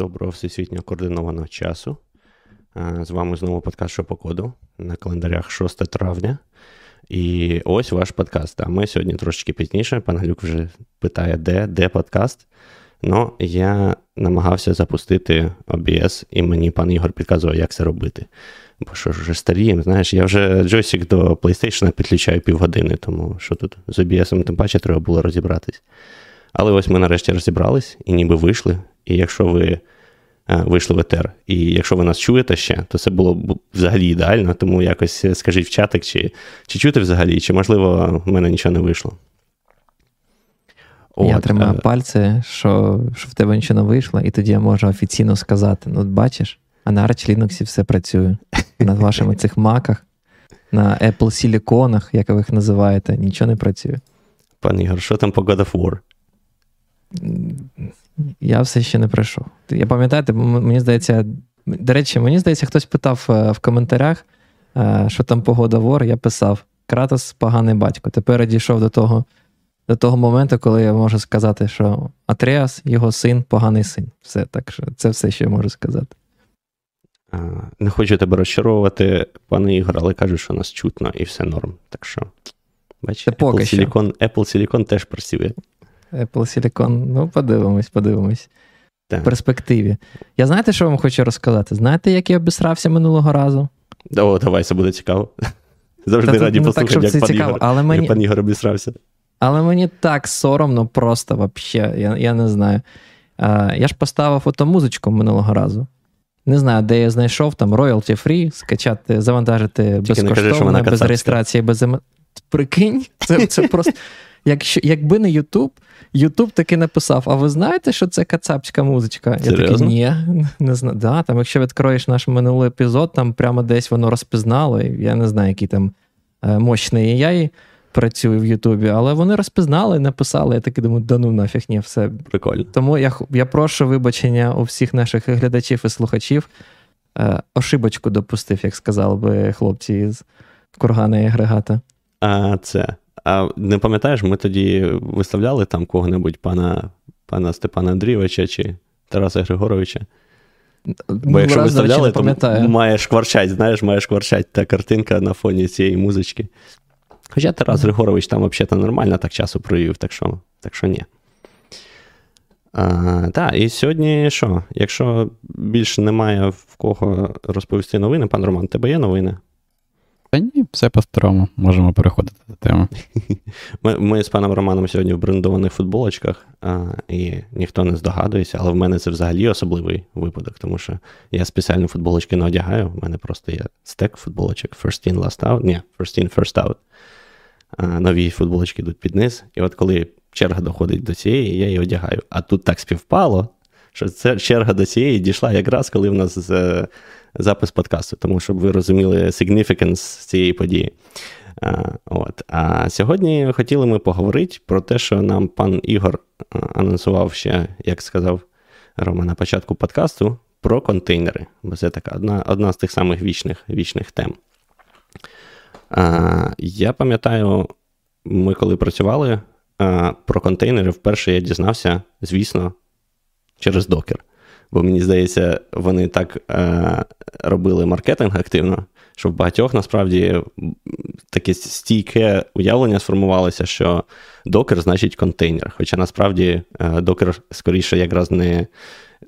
Доброго всесвітньо координованого часу. З вами знову подкаст «Шо по коду». На календарях 6 травня. І ось ваш подкаст. А ми сьогодні трошечки пізніше. Пан Глюк вже питає, де подкаст. Ну, я намагався запустити OBS, і мені пан Ігор підказував, як це робити. Бо що ж, вже старіємо, знаєш, я вже джойстик до PlayStation підключаю півгодини, тому що тут з OBS тим паче треба було розібратись. Але ось ми нарешті розібрались, і ніби вийшли. І якщо ви вийшли в етер, і якщо ви нас чуєте ще, то це було б взагалі ідеально, тому якось скажіть в чатик, чи чути взагалі, чи, можливо, в мене нічого не вийшло. От, я тримаю пальці, що в тебе нічого не вийшло, і тоді я можу офіційно сказати, ну, бачиш, а на Arch Linux все працює. На ваших цих маках, на Apple Silicon, як ви їх називаєте, нічого не працює. Пан Ігор, що там по God of War? Я все ще не пройшов. Я пам'ятаю, мені здається, до речі, хтось питав в коментарях, що там по God of War, я писав, Кратос поганий батько. Тепер я дійшов до того моменту, коли я можу сказати, що Атреас, його син, поганий син. Все, так що це все, що я можу сказати. Не хочу тебе розчаровувати, пане Ігор, але кажу, що нас чутно і все норм. Так що, бачите, Apple Silicon теж працює. Apple Silicon, ну, подивимось. Так. В перспективі. Я знаєте, що вам хочу розказати? Знаєте, як я обісрався минулого разу? О, давай, це буде цікаво. Завжди раді послухати, як пан Ігор обісрався. Але мені так соромно просто, вообще, я не знаю. Я ж поставив фотомузичку минулого разу. Не знаю, де я знайшов, там, royalty free, скачати, завантажити безкоштовно, без реєстрації, без... Прикинь, це просто... Якби не Ютуб таки написав, а ви знаєте, що це кацапська музичка? Серйозно? Я такий, ні, не знаю. Да, там, якщо відкроєш наш минулий епізод, там прямо десь воно розпізнало, я не знаю, який там мощний AI працює в Ютубі, але вони розпізнали, написали, я таки думаю, да ну нафіг, ні, все. Прикольно. Тому я прошу вибачення у всіх наших глядачів і слухачів. Ошибочку допустив, як сказали би хлопці із Кургана і Агрегата. А не пам'ятаєш, ми тоді виставляли там кого-небудь пана Степана Андрійовича чи Тараса Григоровича? Бо якщо виставляли, то має шкварчать та картинка на фоні цієї музички. Хоча Тарас Григорович там взагалі нормально так часу провів, так що ні. Так, і сьогодні що? Якщо більше немає в кого розповісти новини, пан Роман, тебе є новини? Та ні, все по-старому, можемо переходити до теми. Ми з паном Романом сьогодні в брендованих футболочках, і ніхто не здогадується, але в мене це взагалі особливий випадок, тому що я спеціально футболочки не одягаю, в мене просто є стек футболочок, first in, last out, ні, first in, first out. Нові футболочки йдуть під низ, і от коли черга доходить до цієї, я її одягаю. А тут так співпало, що ця черга до цієї дійшла якраз, коли в нас... запис подкасту, тому щоб ви розуміли significance цієї події. А сьогодні хотіли ми поговорити про те, що нам пан Ігор анонсував ще, як сказав Рома на початку подкасту, про контейнери. Бо це така одна з тих самих вічних тем. Я пам'ятаю, ми коли працювали, про контейнери вперше я дізнався, звісно, через Docker. Бо, мені здається, вони так робили маркетинг активно, що в багатьох, насправді, таке стійке уявлення сформувалося, що докер значить контейнер. Хоча, насправді, докер скоріше якраз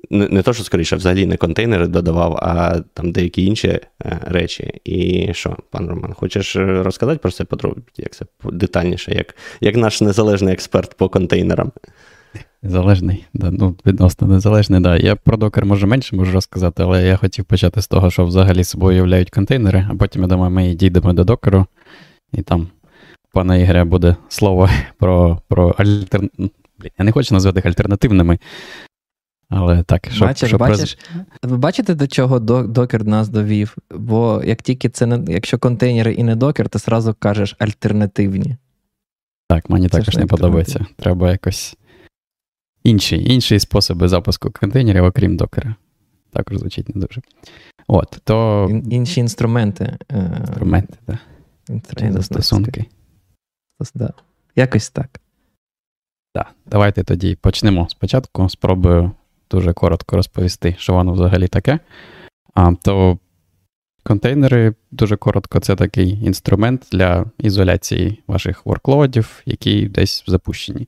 не то, що скоріше, взагалі не контейнери додавав, а там деякі інші речі. І що, пан Роман, хочеш розказати про це подробно, як це детальніше, як наш незалежний експерт по контейнерам? Незалежний, да, ну, відносно незалежний, да. Я про докер, може, менше можу розказати, але я хотів почати з того, що взагалі собою являють контейнери, а потім, я думаю, ми дійдемо до докеру, і там пана Ігоря буде слово про я не хочу назвати їх альтернативними, але так, щоб... Бачиш. Ви бачите, до чого докер нас довів? Бо як тільки це не... якщо контейнери і не докер, ти сразу кажеш альтернативні. Так, мені це також не подобається. Треба якось... Інші способи запуску контейнерів, окрім докера. Також звучить не дуже. От, то... Інші інструменти. Інструменти, так. Да. Застосунки. Да. Якось так. Так, да. Давайте тоді почнемо спочатку. Спробую дуже коротко розповісти, що воно взагалі таке, то контейнери, дуже коротко, це такий інструмент для ізоляції ваших ворклоудів, які десь запущені.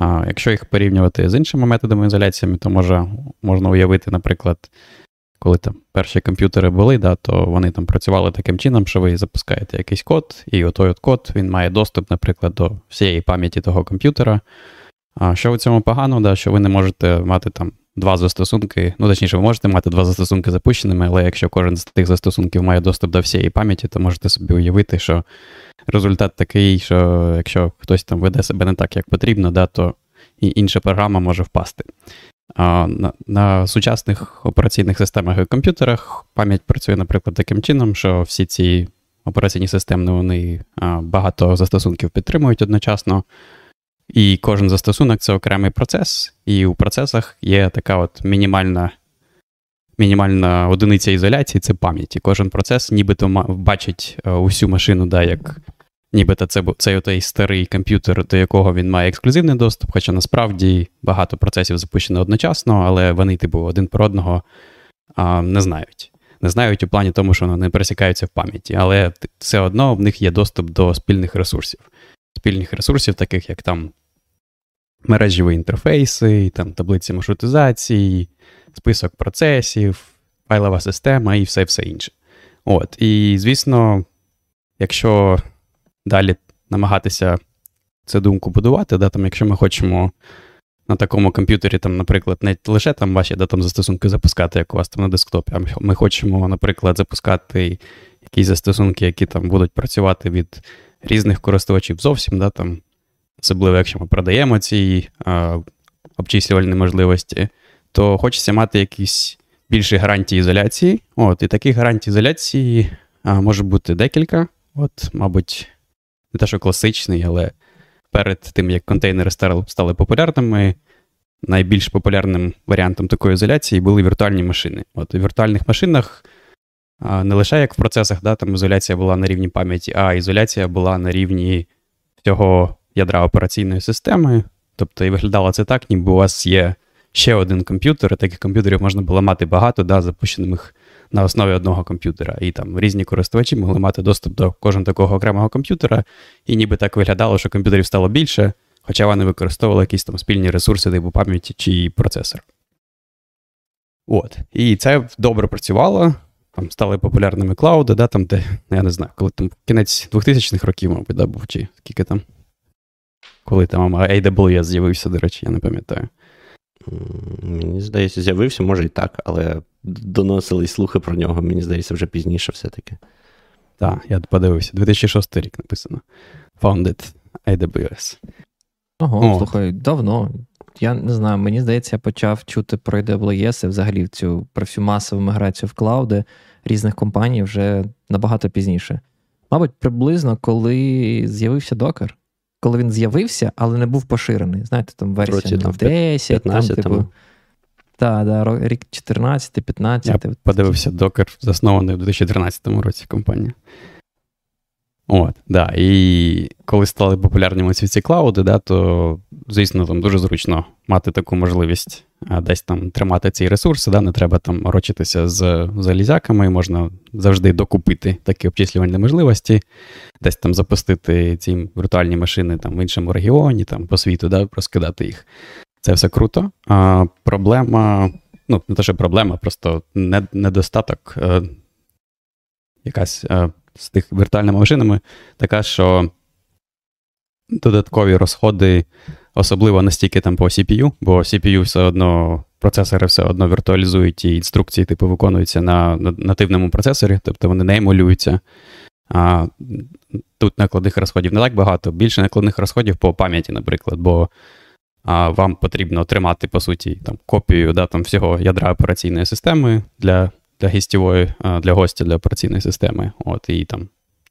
Якщо їх порівнювати з іншими методами ізоляції, то можна уявити, наприклад, коли там перші комп'ютери були, то вони там працювали таким чином, що ви запускаєте якийсь код, і отой от код, він має доступ, наприклад, до всієї пам'яті того комп'ютера. Що в цьому погано, що ви не можете мати там два застосунки, точніше, ви можете мати два застосунки запущеними, але якщо кожен з тих застосунків має доступ до всієї пам'яті, то можете собі уявити, що результат такий, що якщо хтось там веде себе не так, як потрібно, то інша програма може впасти. На сучасних операційних системах і комп'ютерах пам'ять працює, наприклад, таким чином, що всі ці операційні системи, вони багато застосунків підтримують одночасно, і кожен застосунок – це окремий процес, і у процесах є така от мінімальна одиниця ізоляції – це пам'ять. І кожен процес нібито бачить усю машину, як нібито це той старий комп'ютер, до якого він має ексклюзивний доступ, хоча насправді багато процесів запущено одночасно, але вони, один про одного не знають. Не знають у плані тому, що вони не пересікаються в пам'яті, але все одно в них є доступ до спільних ресурсів. Спільних ресурсів, таких як там мережеві інтерфейси, там таблиці маршрутизації, список процесів, файлова система і все-все інше. І, звісно, якщо далі намагатися цю думку будувати, якщо ми хочемо на такому комп'ютері, наприклад, не лише ваші застосунки запускати, як у вас на десктопі, а ми хочемо, наприклад, запускати якісь застосунки, які будуть працювати від різних користувачів зовсім, особливо якщо ми продаємо ці обчислювальні можливості, то хочеться мати якісь більші гарантії ізоляції. І таких гарантій ізоляції може бути декілька. Мабуть, не те, що класичний, але перед тим, як контейнери стали популярними, найбільш популярним варіантом такої ізоляції були віртуальні машини. У віртуальних машинах не лише як в процесах, там ізоляція була на рівні пам'яті, а ізоляція була на рівні всього ядра операційної системи. Тобто, і виглядало це так, ніби у вас є ще один комп'ютер, і таких комп'ютерів можна було мати багато, запущених на основі одного комп'ютера. І там різні користувачі могли мати доступ до кожного такого окремого комп'ютера, і ніби так виглядало, що комп'ютерів стало більше, хоча вони використовували якісь там спільні ресурси, пам'яті чи процесор. І це добре працювало. Там стали популярними клауди, де, я не знаю, коли кінець 2000-х років, мабуть, був, чи скільки там, коли там AWS з'явився, до речі, я не пам'ятаю. Мені здається, з'явився, може і так, але доносились слухи про нього, мені здається, вже пізніше все-таки. Так, я подивився, 2006 рік написано. Founded AWS. Ого, слухай, давно. Я не знаю, мені здається, я почав чути про AWS і взагалі про всю масову міграцію в клауди різних компаній вже набагато пізніше. Мабуть, приблизно, коли з'явився Docker. Коли він з'явився, але не був поширений. Знаєте, там версія 10, 15. Рік 14-15. Я подивився, Docker заснований у 2013 році компанія. І коли стали популярними ці клауди, то, звісно, там дуже зручно мати таку можливість десь там тримати ці ресурси, не треба там морочитися з залізяками, можна завжди докупити такі обчислювальні можливості, десь там запустити ці віртуальні машини в іншому регіоні, по світу, розкидати їх. Це все круто. Проблема, не те, що проблема, просто недостаток якась з тих віртуальними машинами, така, що додаткові розходи, особливо настільки по CPU, бо CPU все одно, процесори все одно віртуалізують і інструкції виконуються на нативному процесорі, тобто вони не емулюються. Тут накладних розходів не так багато, більше накладних розходів по пам'яті, наприклад, бо вам потрібно тримати, по суті, копію всього ядра операційної системи для гостя, для операційної системи. І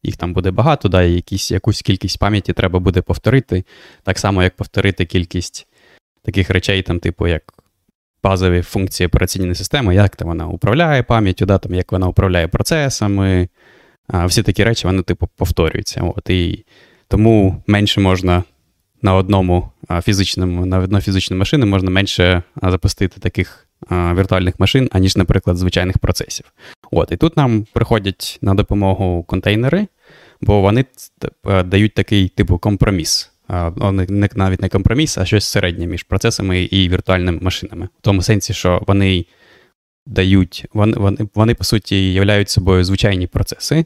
їх там буде багато, і якусь кількість пам'яті треба буде повторити. Так само, як повторити кількість таких речей, як базові функції операційної системи, як вона управляє пам'яттю, як вона управляє процесами. Всі такі речі, вони повторюються. І тому менше можна на одну фізичну машину можна менше запустити таких віртуальних машин, аніж, наприклад, звичайних процесів. От, і тут нам приходять на допомогу контейнери, бо вони дають такий типу компроміс. Навіть не компроміс, а щось середнє між процесами і віртуальними машинами. В тому сенсі, що вони дають, вони по суті являють собою звичайні процеси,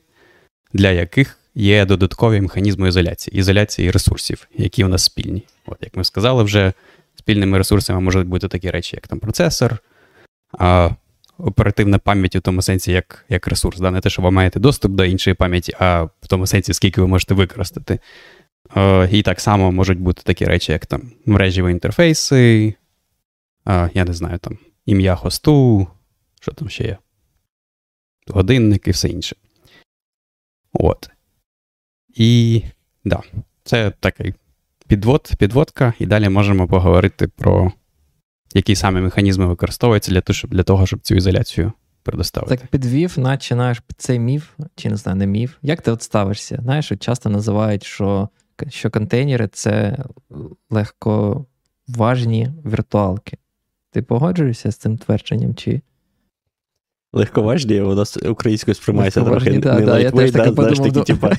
для яких є додаткові механізми ізоляції ресурсів, які у нас спільні. От, як ми сказали вже, спільними ресурсами можуть бути такі речі, як там процесор, оперативна пам'ять у тому сенсі, як ресурс. Да? Не те, що ви маєте доступ до іншої пам'яті, а в тому сенсі, скільки ви можете використати. І так само можуть бути такі речі, як там мережеві інтерфейси, я не знаю, там ім'я хосту, що там ще є, годинник і все інше. От. І, да, це такий підводка, і далі можемо поговорити про які саме механізми використовуються для того, щоб цю ізоляцію предоставити. Так підвів, наче, знаєш, цей міф, чи не знаю, не міф. Як ти от ставишся? Знаєш, от часто називають, що контейнери – це легковажні віртуалки. Ти погоджуєшся з цим твердженням, чи... Легковажні, у нас українською сприймається трохи не лайтвейт, знаєш, такі типа...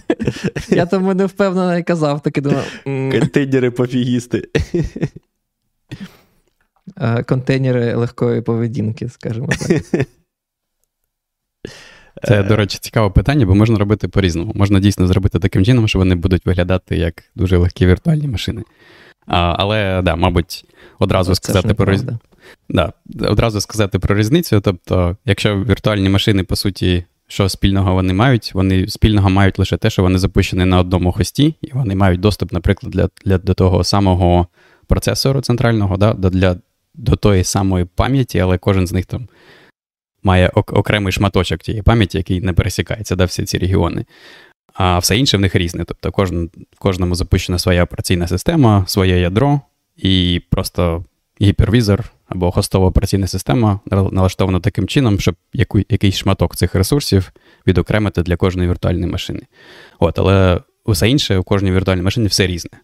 Я тому не впевнено і казав, таки думав... Контейнери пофігісти. Контейнери легкої поведінки, скажімо так. Це, до речі, цікаве питання, бо можна робити по-різному. Можна дійсно зробити таким чином, що вони будуть виглядати як дуже легкі віртуальні машини. Але, да, мабуть, одразу сказати про різницю. Тобто, якщо віртуальні машини, по суті, що спільного вони спільного мають лише те, що вони запущені на одному хості, і вони мають доступ, наприклад, до того самого процесору центрального, да, до тої самої пам'яті, але кожен з них там має окремий шматочок тієї пам'яті, який не пересікається, да, всі ці регіони. А все інше в них різне. Тобто в кожному запущена своя операційна система, своє ядро, і просто гіпервізор або хостова операційна система налаштована таким чином, щоб якийсь шматок цих ресурсів відокремити для кожної віртуальної машини. От, але все інше у кожній віртуальній машині все різне.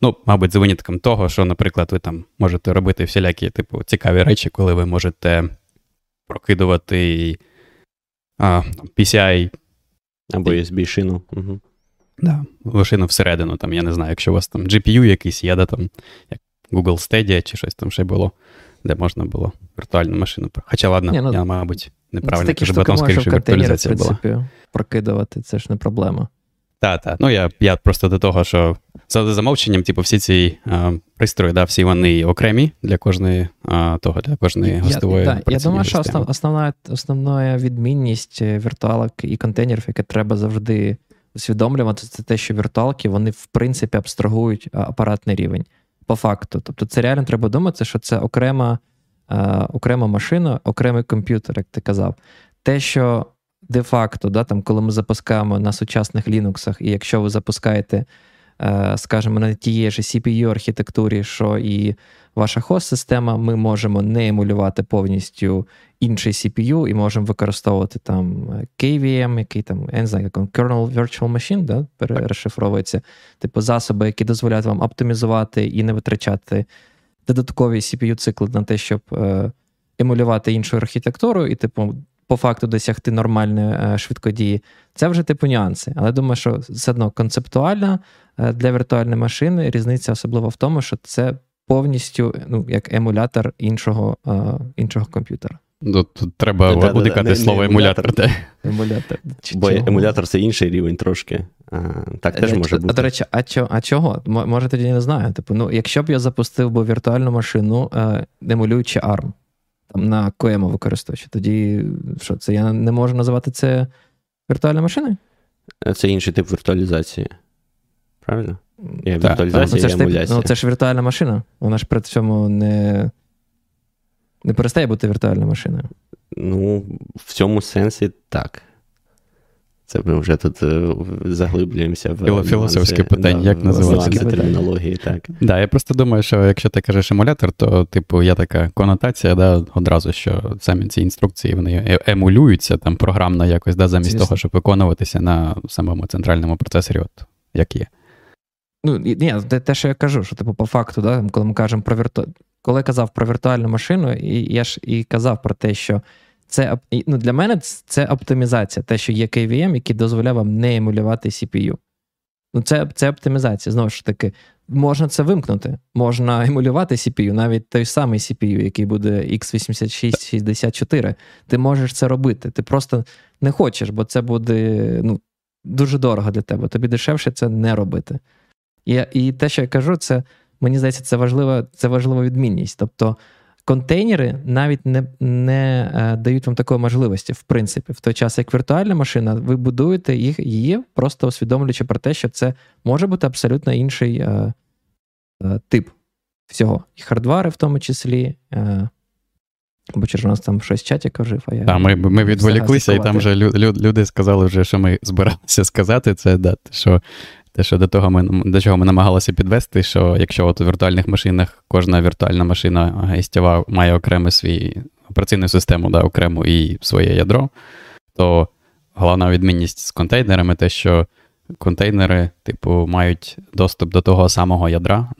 Ну, мабуть, за винятком того, що, наприклад, ви там можете робити всілякі типу цікаві речі, коли ви можете прокидувати PCI або USB-шину. Угу. Да, шину всередину, там, я не знаю, якщо у вас там GPU якийсь є, да, там, як Google Stadia чи щось там ще було, де можна було віртуальну машину. Хоча, ладно, я, мабуть, неправильно кажу, бо там, скоріше, віртуалізація була. Прокидувати, це ж не проблема. Так. Ну, я просто до того, що за замовченням, типу, всі ці пристрої, да, всі вони окремі для кожної гостової операційної системи. Я думаю, що основна відмінність віртуалок і контейнерів, яке треба завжди усвідомлювати, це те, що віртуалки, вони, в принципі, абстрагують апаратний рівень. По факту. Тобто це реально треба думати, що це окрема машина, окремий комп'ютер, як ти казав. Те, що де-факто, да, там, коли ми запускаємо на сучасних Linux, і якщо ви запускаєте, скажімо, на тієї ж CPU-архітектурі, що і ваша хост-система, ми можемо не емулювати повністю інший CPU і можемо використовувати там KVM, який там, я не знаю, як Kernel Virtual Machine, да, перешифровується, типу засоби, які дозволяють вам оптимізувати і не витрачати додаткові CPU-цикли на те, щоб емулювати іншу архітектуру і, типу, по факту досягти нормальної швидкодії. Це вже типу нюанси. Але думаю, що все одно концептуально для віртуальної машини різниця особливо в тому, що це повністю, ну, як емулятор іншого комп'ютера. Тут треба уникати слово емулятор. Емулятор. Бо емулятор – це інший рівень трошки. Так теж може бути. До речі, а чого? Може, тоді не знаю. Типу, ну, якщо б я запустив би віртуальну машину, емулюючи ARM, там, на QEMO використовуючи. Тоді, що, це я не можу називати це віртуальною машиною? Це інший тип віртуалізації. Правильно? Є віртуалізація, є емуляція. Ну, це ж віртуальна машина. Вона ж при цьому не перестає бути віртуальною машиною. Ну, в цьому сенсі так. Це ми вже тут заглиблюємося в філософське питання, да, як називається термінології, так. Да, я просто думаю, що якщо ти кажеш емулятор, то типу є така конотація, да, одразу, що самі ці інструкції вони емулюються там програмно якось, да, замість того, щоб виконуватися на самому центральному процесорі, от як є. Ну, ні, те, що я кажу, що типу, по факту, да, коли ми кажемо про коли я казав про віртуальну машину, і я ж і казав про те, що це, ну, для мене це оптимізація, те, що є KVM, який дозволяє вам не емулювати CPU. Ну, це оптимізація, знову ж таки. Можна це вимкнути, можна емулювати CPU, навіть той самий CPU, який буде x86-64. Ти можеш це робити, ти просто не хочеш, бо це буде, ну, дуже дорого для тебе, тобі дешевше це не робити. І те, що я кажу, це, мені здається, це важлива відмінність. Тобто контейнери навіть не дають вам такої можливості, в принципі. В той час, як віртуальна машина, ви будуєте її, просто усвідомлюючи про те, що це може бути абсолютно інший тип всього. І хардвари в тому числі. Бо чи ж у нас там щось в чаті кажив, а я... Так, ми відволіклися, і там вже люди сказали, вже, що ми збиралися сказати, це да, що... Те, що до чого ми намагалися підвести, що якщо от у віртуальних машинах кожна віртуальна машина гостєва має окремо свій операційну систему, да, окремо і своє ядро, то головна відмінність з контейнерами те, що контейнери, типу, мають доступ до того самого ядра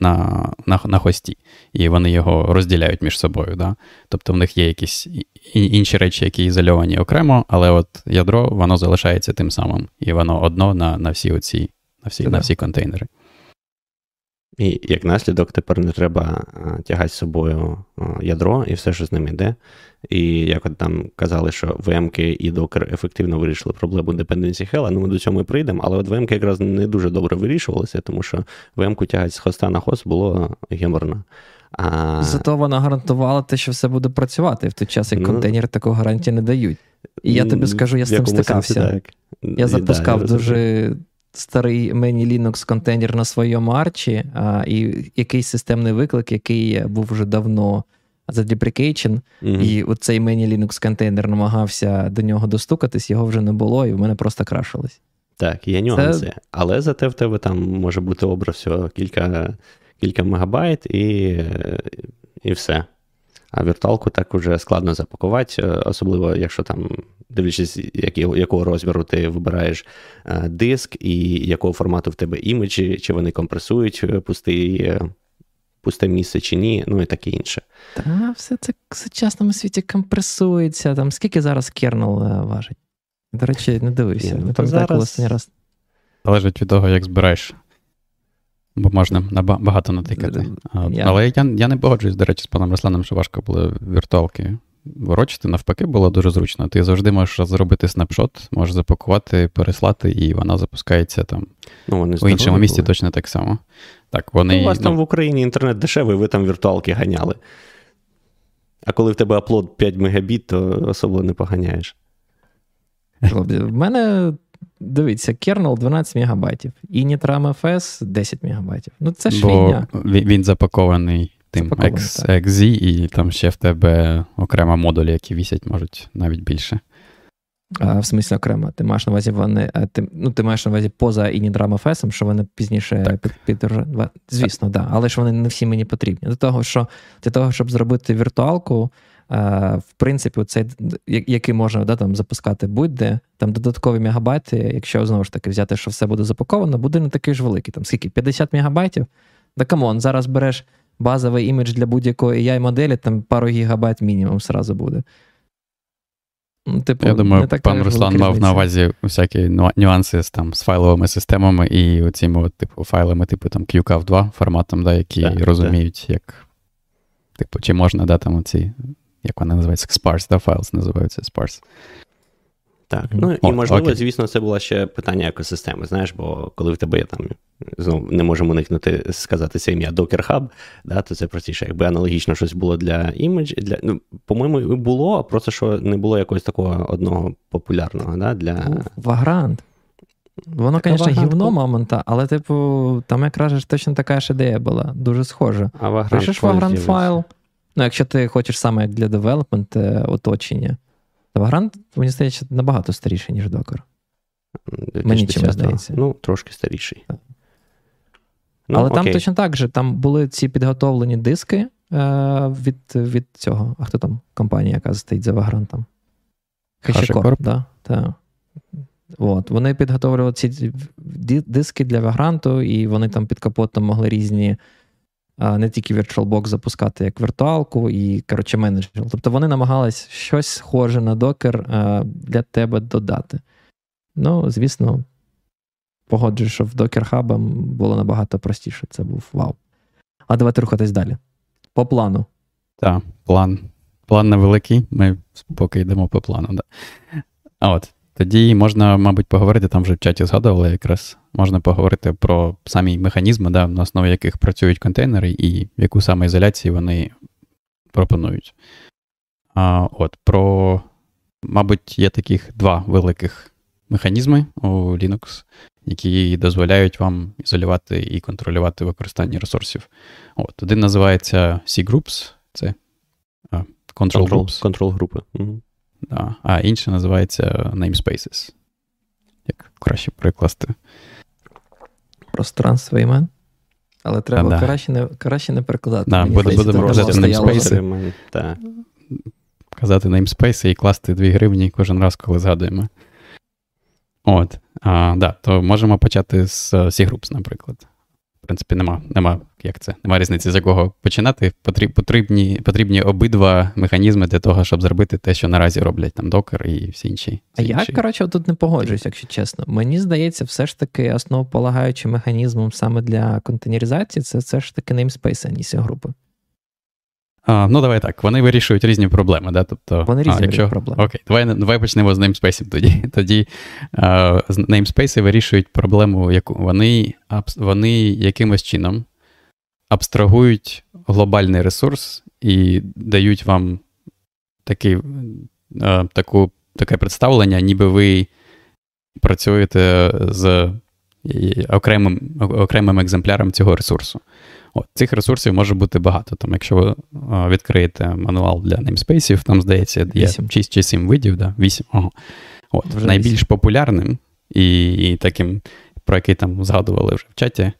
на хості, і вони його розділяють між собою. Да? Тобто в них є якісь інші речі, які ізольовані окремо, але от ядро, воно залишається тим самим, і воно одно на всі оці. На всі контейнери. І як наслідок, тепер не треба тягати з собою ядро і все, що з ним йде. І як от там казали, що VM і Docker ефективно вирішили проблему dependency hell, ну ми до цього і прийдемо, але от VM якраз не дуже добре вирішувалося, тому що VM тягати з хоста на хост було геморно. Зато вона гарантувала те, що все буде працювати, в той час, як контейнери такого гарантії не дають. І я тобі скажу, я з цим стикався. Я запускав дуже... старий мені Linux контейнер на своєму арчі, і якийсь системний виклик, який був вже давно задеприкейчен, і оцей мені Linux контейнер намагався до нього достукатись, його вже не було, і в мене просто крашилось. Так, є нюанси. Це... Але зате в тебе там може бути образ всього кілька мегабайт і все. А віртуалку так уже складно запакувати, особливо якщо там, дивлячись, якого розміру ти вибираєш диск і якого формату в тебе іміджі, чи вони компресують пусте місце чи ні, ну і таке інше. Та все це в сучасному світі компресується. Там скільки зараз кернел важить? До речі, не дивився. Не пам'ятаю, коли останній раз. Залежить від того, як збираєш. Бо можна багато натикати. Але я не погоджуюсь, до речі, з паном Русланом, що важко було віртуалки ворочити. Навпаки, було дуже зручно. Ти завжди можеш зробити снапшот, можеш запакувати, переслати, і вона запускається там. Ну, у іншому місці були. Точно так само. Так, вони, у вас там в Україні інтернет дешевий, ви там віртуалки ганяли. А коли в тебе аплод 5 мегабіт, то особливо не поганяєш. В мене... Дивіться, кернел 12 мегабайтів і NitramFS 10 мегабайтів. Ну, це ж фігня. Він запакований тим XZ, і там ще в тебе окремо модулі, які вісять, можуть навіть більше. В смислі окремо? Ти маєш на увазі поза і NitramFS, що вони пізніше підтримують. Звісно, так. Да. Але ж вони не всі мені потрібні. Для того, щоб зробити віртуалку, в принципі, цей, який можна, да, там, запускати будь-де, там додаткові мегабайти, якщо знову ж таки взяти, що все буде запаковано, буде не такий ж великий. Там скільки? 50 мегабайтів? Да камон, зараз береш базовий імідж для будь-якої AI-моделі, там пару гігабайт мінімум зразу буде. Типу, я думаю, пан Руслан мав на увазі всякі нюанси там, з файловими системами і оціми типу, файлами типу там QCAV2 форматом, да, які розуміють, як типу, чи можна, да, там оці... Як вони називаються? Sparse, да? Files називаються Sparse. Так. Ну, і можливо, звісно, це було ще питання екосистеми, знаєш, бо коли в тебе є там, знову не можемо уникнути сказати це ім'я Docker Hub, да, то це простіше, якби аналогічно щось було для імідж, ну, по-моєму, було, просто що не було якогось такого одного популярного, да, для... Vagrant. Воно, звісно, гівно мамонта, але, типу, там якраз точно така ж ідея була, дуже схожа. Пишеш Vagrant файл, ну, якщо ти хочеш саме для девелопмент оточення, то Vagrant, мені здається, набагато старіший, ніж Docker. Мені чимось здається. Ну, трошки старіший. Ну, але там точно так же, там були ці підготовлені диски від цього. А хто там? Компанія, яка стоїть за Vagrant там? HashiCorp, так. От. Вони підготовлювали ці диски для Vagrant, і вони там під капотом могли різні, не тільки VirtualBox запускати як віртуалку, і, коротше, менеджер. Тобто вони намагались щось схоже на Docker для тебе додати. Ну, звісно, погоджую, що в Docker Hub було набагато простіше. Це був вау. А давайте рухатись далі. По плану. Так, план. План невеликий, ми поки йдемо по плану. Да. А от, тоді можна, мабуть, поговорити, там вже в чаті згадували якраз, можна поговорити про самі механізми, да, на основі яких працюють контейнери і яку саме ізоляцію вони пропонують. А от, про, мабуть, є таких два великих механізми у Linux, які дозволяють вам ізолювати і контролювати використання ресурсів. От, один називається cgroups, це Control групи. Mm-hmm. Да. А інше називається namespaces. Як краще перекласти? Пространство імен. Але треба краще не перекладати. Да, будемо казати namespaces. Да. Казати namespaces і класти 2 гривні кожен раз, коли згадуємо. От. Да, то можемо почати з cgroups, наприклад. В принципі, нема різниці, з якого починати. Потрібні обидва механізми для того, щоб зробити те, що наразі роблять там Docker і всі інші. Я, коротше, тут не погоджуюсь, якщо чесно. Мені здається, все ж таки основополагаючим механізмом саме для контейнеризації це все ж таки namespace, а не cgroups. Ну, давай так. Вони вирішують різні проблеми, да? Тобто, вони різні проблеми. Окей, давай почнемо з namespace тоді. Тоді namespace вирішують проблему, яку вони якимось чином абстрагують глобальний ресурс і дають вам таке представлення, ніби ви працюєте з окремим екземпляром цього ресурсу. От, цих ресурсів може бути багато. Там, якщо ви відкриєте мануал для неймспейсів, там, здається, є 6 чи 7 видів, да? 8. Ага. От, найбільш 8. Популярним і таким, про який там згадували вже в чаті,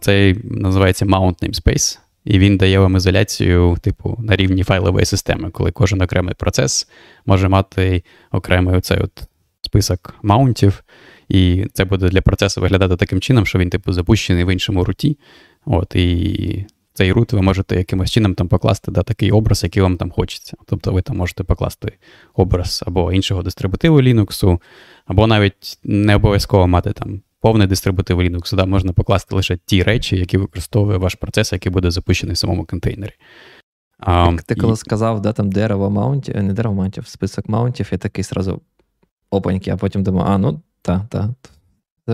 цей називається Mount Namespace, і він дає вам ізоляцію типу на рівні файлової системи, коли кожен окремий процес може мати окремий оцей от список маунтів, і це буде для процесу виглядати таким чином, що він типу запущений в іншому руті. От, і цей рут ви можете якимось чином там покласти такий образ, який вам там хочеться. Тобто ви там можете покласти образ або іншого дистрибутиву Linux, або навіть не обов'язково мати там повний дистрибутив Linux. Да, можна покласти лише ті речі, які використовує ваш процес, який буде запущений в самому контейнері. Ти коли сказав, да, там список маунтів, я такий сразу опаньки, а потім думаю, Це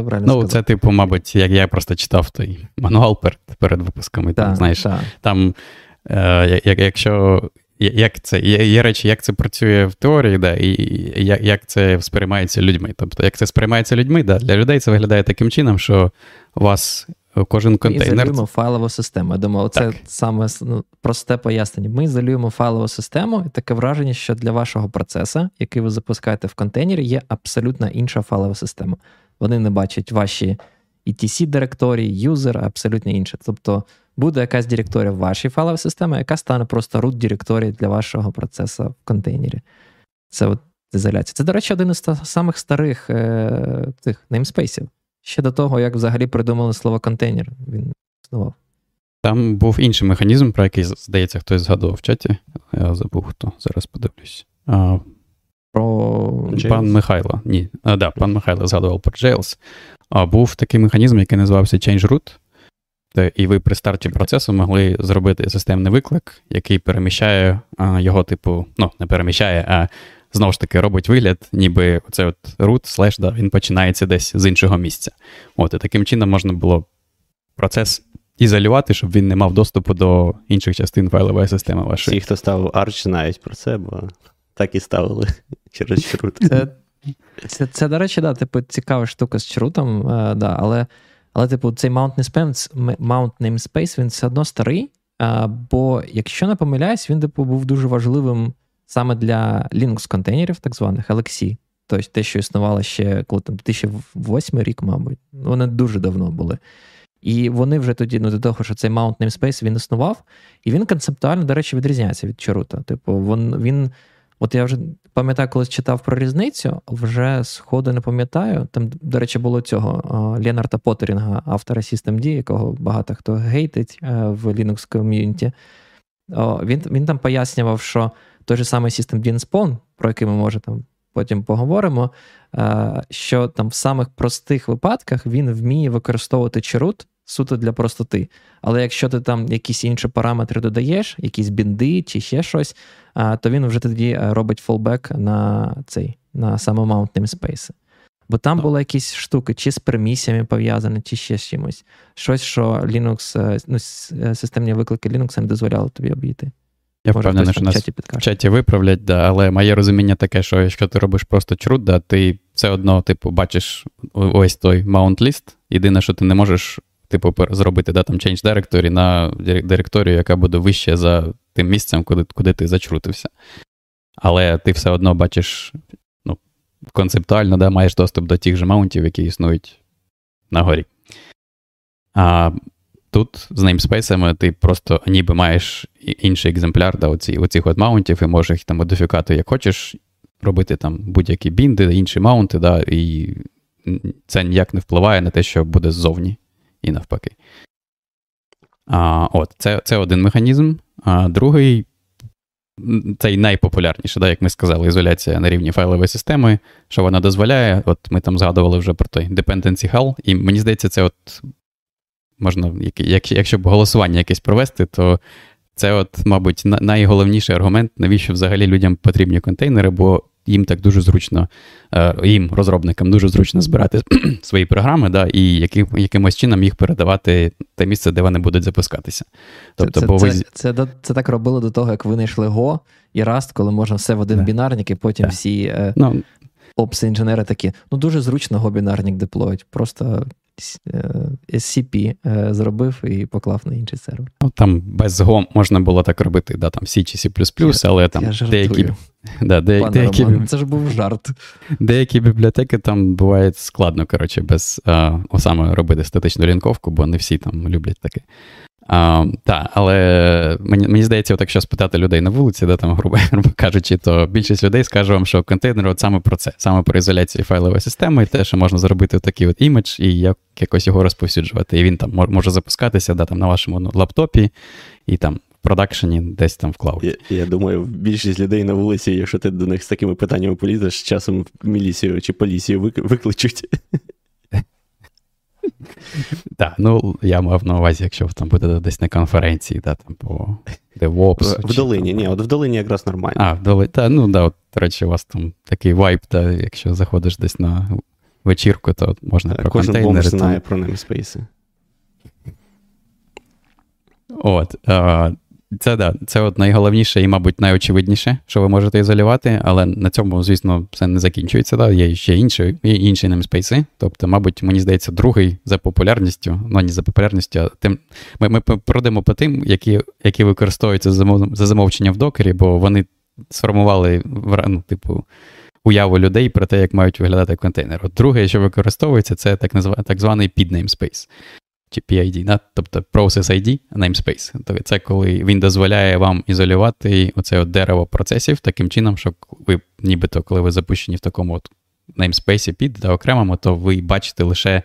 правильно сказати. Це, типу, мабуть, як я просто читав той мануал перед випусками. Там, знаєш, там, є речі, як це працює в теорії, да, і як це сприймається людьми. Тобто, як це сприймається людьми, да, для людей це виглядає таким чином, що у вас кожен контейнер... Ми ізолюємо файлову систему. Я думаю, це саме просте пояснення. Ми ізолюємо файлову систему, і таке враження, що для вашого процесу, який ви запускаєте в контейнері, є абсолютно інша файлова система. Вони не бачать ваші ETC-директорії, юзер, абсолютно інше. Тобто буде якась директорія в вашій файловій системі, яка стане просто root-директорією для вашого процесу в контейнері. Це от ізоляція. Це, до речі, один із самих старих тих неймспейсів. Ще до того, як взагалі придумали слово контейнер, він існував. Там був інший механізм, про який, здається, хтось згадував в чаті. Я забув, хто. Зараз подивлюсь. Про пан Михайло. Пан Михайло згадував про Jails. Був такий механізм, який називався Change Root. І ви при старті процесу могли зробити системний виклик, який переміщає його, типу, не переміщає, а знову ж таки робить вигляд, ніби оцей от root / він починається десь з іншого місця. От, і таким чином можна було процес ізолювати, щоб він не мав доступу до інших частин файлової системи вашої. Всі, хто став Arch, знають про це, бо так і ставили через чрут. Це, до речі, цікава штука з чрутом, але цей Mount Namespace, він все одно старий, бо, якщо не помиляюсь, він був дуже важливим саме для Linux-контейнерів, так званих LXC. Тобто те, що існувало ще, коли там 2008 рік, мабуть. Вони дуже давно були. І вони вже тоді, до того, що цей Mount Namespace, він існував, і він концептуально, до речі, відрізняється від чрута. Він От я вже пам'ятаю, колись читав про різницю, вже сходу не пам'ятаю. Там, до речі, було цього Ленарда Поттерінга, автора SystemD, якого багато хто гейтить в Linux-ком'юніті. Він там пояснював, що той же самий systemd-nspawn, про який ми, може, там потім поговоримо, що там в самих простих випадках він вміє використовувати chroot суто для простоти. Але якщо ти там якісь інші параметри додаєш, якісь бінди чи ще щось, то він вже тоді робить фолбек на цей, на самомаунт namespace. Бо там були якісь штуки, чи з пермісіями пов'язані, чи ще з чимось. Щось, що Linux, ну, системні виклики Linux не дозволяли тобі обійти. Я впевнений, що нас в чаті виправлять, да, але моє розуміння таке, що якщо ти робиш просто чрут, да, ти все одно, типу, бачиш ось той mount list. Єдине, що ти не можеш, типу, зробити, да, там change directory на директорію, яка буде вище за тим місцем, куди ти зачрутився. Але ти все одно бачиш, ну, концептуально, да, маєш доступ до тих же маунтів, які існують на горі. А тут з неймспейсами ти просто ніби маєш інший екземпляр, да, оцих от маунтів, і можеш їх там модифікувати як хочеш, робити там будь-які бінди, інші маунти, да, і це ніяк не впливає на те, що буде ззовні. І навпаки. От, це один механізм. А другий, цей найпопулярніший, да, як ми сказали, ізоляція на рівні файлової системи, що вона дозволяє. От ми там згадували вже про той dependency hull, і мені здається, це от можна, якщо б голосування якесь провести, то це от, мабуть, найголовніший аргумент, навіщо взагалі людям потрібні контейнери, бо їм так дуже зручно, їм, розробникам, дуже зручно збирати свої програми, да, і якимось чином їх передавати те місце, де вони будуть запускатися. Тобто, це так робили до того, як винайшли Go і Rust, коли можна все в один бінарник, і потім всі опс-інженери такі, ну дуже зручно Go бінарник деплоїть, просто SCP зробив і поклав на інший сервер. Ну, там без Go можна було так робити, да, там C чи C++, але там деякі Роман, це ж був жарт. Деякі бібліотеки там буває складно, коротше, без саме робити статичну лінковку, бо не всі там люблять таке. Та, але мені здається, от якщо спитати людей на вулиці, да, там, грубо кажучи, то більшість людей скаже вам, що контейнер от саме про це, саме про ізоляцію файлової системи, і те, що можна зробити такий от імідж і якось його розповсюджувати. І він там може запускатися, да, там, на вашому лаптопі і там в продакшені десь там в клауді. Я думаю, більшість людей на вулиці, якщо ти до них з такими питаннями полізеш, часом міліцію чи поліцію викличуть. Так, ну я мав на увазі, якщо там буде десь на конференції, да, там по DevOps. В долині, ні, от в долині якраз нормально. В долині, та, ну да, от, до речі, у вас там такий вайб, та якщо заходиш десь на вечірку, то от можна про контейнери. Кожен бомж знає про namespaces. От, це, да, це от найголовніше і, мабуть, найочевидніше, що ви можете ізолювати, але на цьому, звісно, все не закінчується. Да? Є ще інші namespaces. Тобто, мабуть, мені здається, другий за популярністю, ну не за популярністю, а тим. Ми пройдемо по тим, які використовуються за замовчення в докері, бо вони сформували, ну, типу, уяву людей про те, як мають виглядати контейнери. От друге, що використовується, це так званий піднеймспейс. Чи PID, да? Тобто Process ID, namespace. Тобто це коли він дозволяє вам ізолювати оце от дерево процесів таким чином, що ви нібито, коли ви запущені в такому от namespace під, да, окремому, то ви бачите лише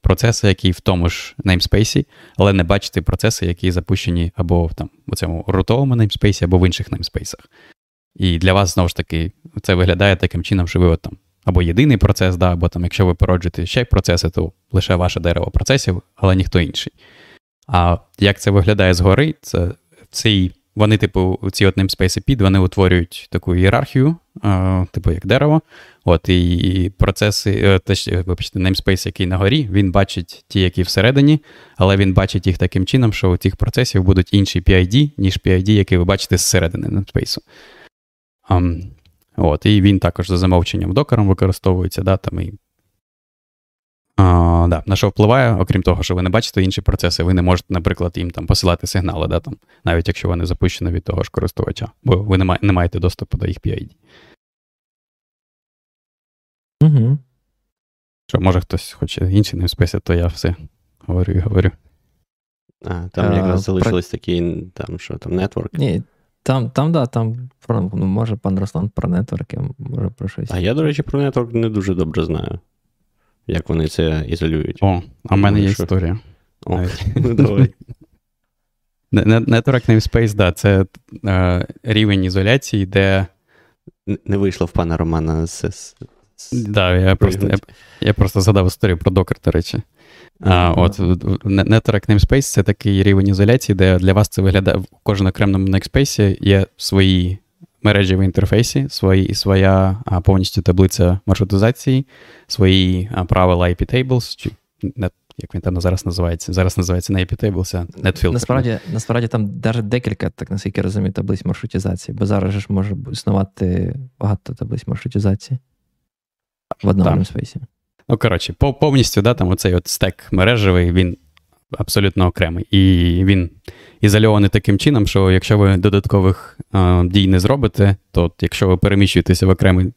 процеси, які в тому ж namespace, але не бачите процеси, які запущені або там у цьому рутовому namespace, або в інших namespaces. І для вас, знову ж таки, це виглядає таким чином, що ви от там або єдиний процес, да, або там, якщо ви породжуєте ще процеси, то лише ваше дерево процесів, але ніхто інший. А як це виглядає згори, це вони, типу, ці от namespace під, вони утворюють таку ієрархію, типу як дерево. От і процеси, вибачте, namespace, який на горі, він бачить ті, які всередині, але він бачить їх таким чином, що у цих процесів будуть інші PID, ніж PID, який ви бачите зсередини namespace. От, і він також за замовченням докером використовується, да, там і, да, на що впливає, окрім того, що ви не бачите інші процеси, ви не можете, наприклад, їм там посилати сигнали, да, там, навіть якщо вони запущені від того ж користувача, бо ви не маєте доступу до їх PID. Угу. Що, може хтось хоче інші namespace, то я все говорю і говорю. Там якраз залишились такі, там, що там, network. Ні. Там може пан Руслан про нетворки, може про щось. А я, до речі, про нетворк не дуже добре знаю, як вони це ізолюють. О, а в мене є історія. О, ну давай. Network namespace, да, це рівень ізоляції, де... Не вийшло в пана Романа з... Да, я просто згадав історію про Docker, до речі. От, Network namespace – це такий рівень ізоляції, де для вас це виглядає, в кожному окремому namespace є свої мережеві інтерфейси, своя повністю таблиця маршрутизації, свої правила IP tables, чи як він там зараз називається. Зараз називається не IP tables, а netfilter. Насправді там навіть декілька, так наскільки я розумію, таблиць маршрутизації, бо зараз ж може існувати багато таблиць маршрутизації в одному namespace. Ну, коротше, повністю, да, там оцей от стек мережевий, він абсолютно окремий. І він ізольований таким чином, що якщо ви додаткових дій не зробите, то якщо ви переміщуєтеся в окремий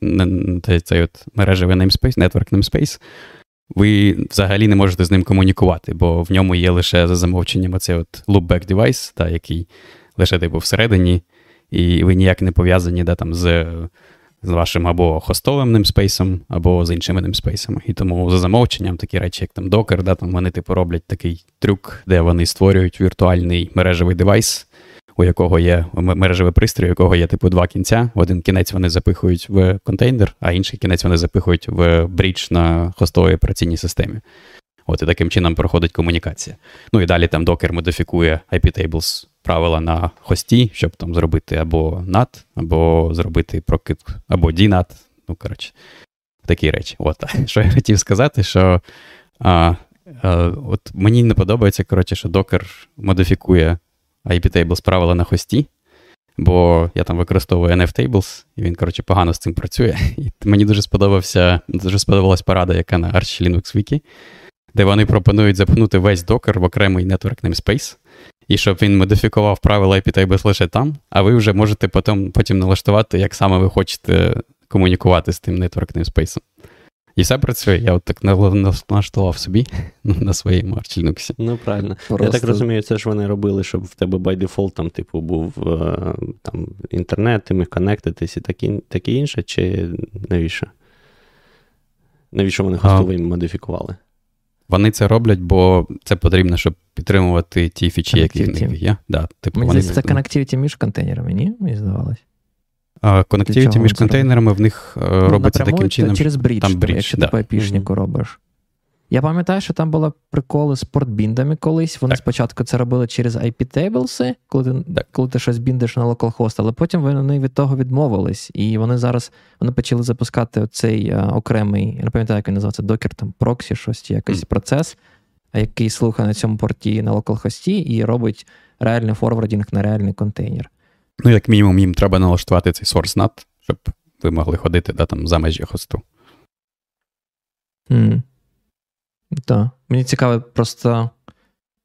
цей от мережевий namespace, network namespace, ви взагалі не можете з ним комунікувати, бо в ньому є лише за замовченням оцей от loopback device, да, який лише типу всередині, і ви ніяк не пов'язані, да, там з вашим або хостовим namespace, або з іншими namespace. І тому за замовченням такі речі, як там Docker, да, там вони типу роблять такий трюк, де вони створюють віртуальний мережевий девайс, у якого є мережевий пристрій, у якого є типу два кінця. В один кінець вони запихують в контейнер, а інший кінець вони запихують в брідж на хостовій операційній системі. От і таким чином проходить комунікація. Ну і далі там Docker модифікує IP-tables правила на хості, щоб там зробити або NAT, або зробити прокидку, або DNAT. Ну, коротше, такі речі. От, що я хотів сказати, що от мені не подобається, коротше, що Docker модифікує IP-tables правила на хості, бо я там використовую NF-tables, і він, коротше, погано з цим працює. І мені дуже сподобалась порада, яка на Arch Linux Wiki, де вони пропонують запхнути весь Docker в окремий network namespace, і щоб він модифікував правила IP-tables лише там, а ви вже можете потім налаштувати, як саме ви хочете комунікувати з тим network namespace. І все працює. Я от так налаштував собі на своєму Arch Linux. Ну, правильно. Я так розумію, це ж вони робили, щоб в тебе by default там, типу, був там, інтернет, ти міг коннектитись і таке інше, чи навіщо? Навіщо вони хостовий модифікували? Вони це роблять, бо це потрібно, щоб підтримувати ті фічі, які в них є. Да, типу, мені здається, це коннективіті між контейнерами, ні? Мені здавалось. Коннективіті між контейнерами в них робиться таким чином, через брідж, там брідж, якщо ти по IP-шнику робиш. Я пам'ятаю, що там були приколи з портбіндами колись. Вони спочатку це робили через IP-tables, коли ти щось біндиш на локалхост, але потім вони від того відмовились. І вони зараз почали запускати цей окремий, я не пам'ятаю, як він називається, Docker, там проксі, щось, якийсь процес, який слухає на цьому порті на локалхості і робить реальний форвардінг на реальний контейнер. Ну, як мінімум, їм треба налаштувати цей source NAT, щоб ви могли ходити, да, там, за межі хосту. Так. Мені цікаво просто...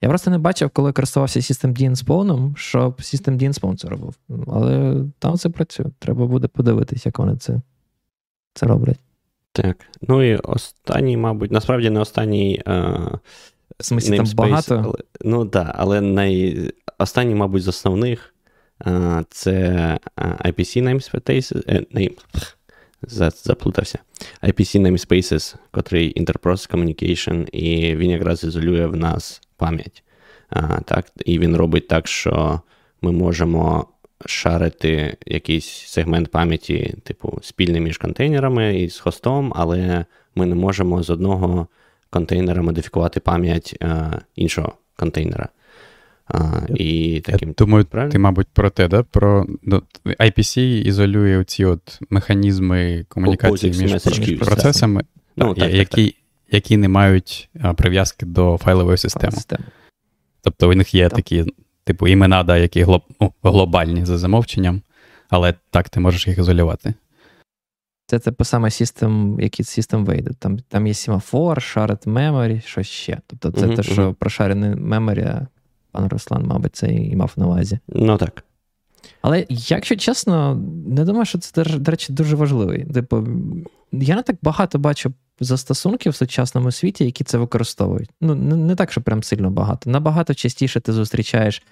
Я просто не бачив, коли користувався systemd-nspawn, щоб systemd-nspawn це робив. Але там це працює. Треба буде подивитись, як вони це роблять. Так. Ну і останній, мабуть, насправді не останній... В смислі, там багато? Але, ну, так, да, але останній, мабуть, з основних це IPC namespaces, заплутався. IPC namespaces, котрий Interprocess Communication, і він якраз ізолює в нас пам'ять. Так? І він робить так, що ми можемо шарити якийсь сегмент пам'яті, типу, спільний між контейнерами і з хостом, але ми не можемо з одного контейнера модифікувати пам'ять іншого контейнера. І таким, думаю, правильно? Ти, мабуть, про те, да? Про IPC ізолює оці от механізми комунікації між процесами, ну, так, які не мають прив'язки до файлової системи. Тобто у них є такі, типу, імена, да, які глобальні за замовченням, але так ти можеш їх ізолювати. Це типу саме систем, який систем вийде. Там є семафор, shared memory, що ще. Тобто це те, що про shared memory... Пан Руслан, мабуть, це і мав на увазі. Ну так. Але, якщо чесно, не думаю, що це, до речі, дуже важливий. Типу, я не так багато бачу застосунків в сучасному світі, які це використовують. Ну, не так, що прям сильно багато. Набагато частіше ти зустрічаєш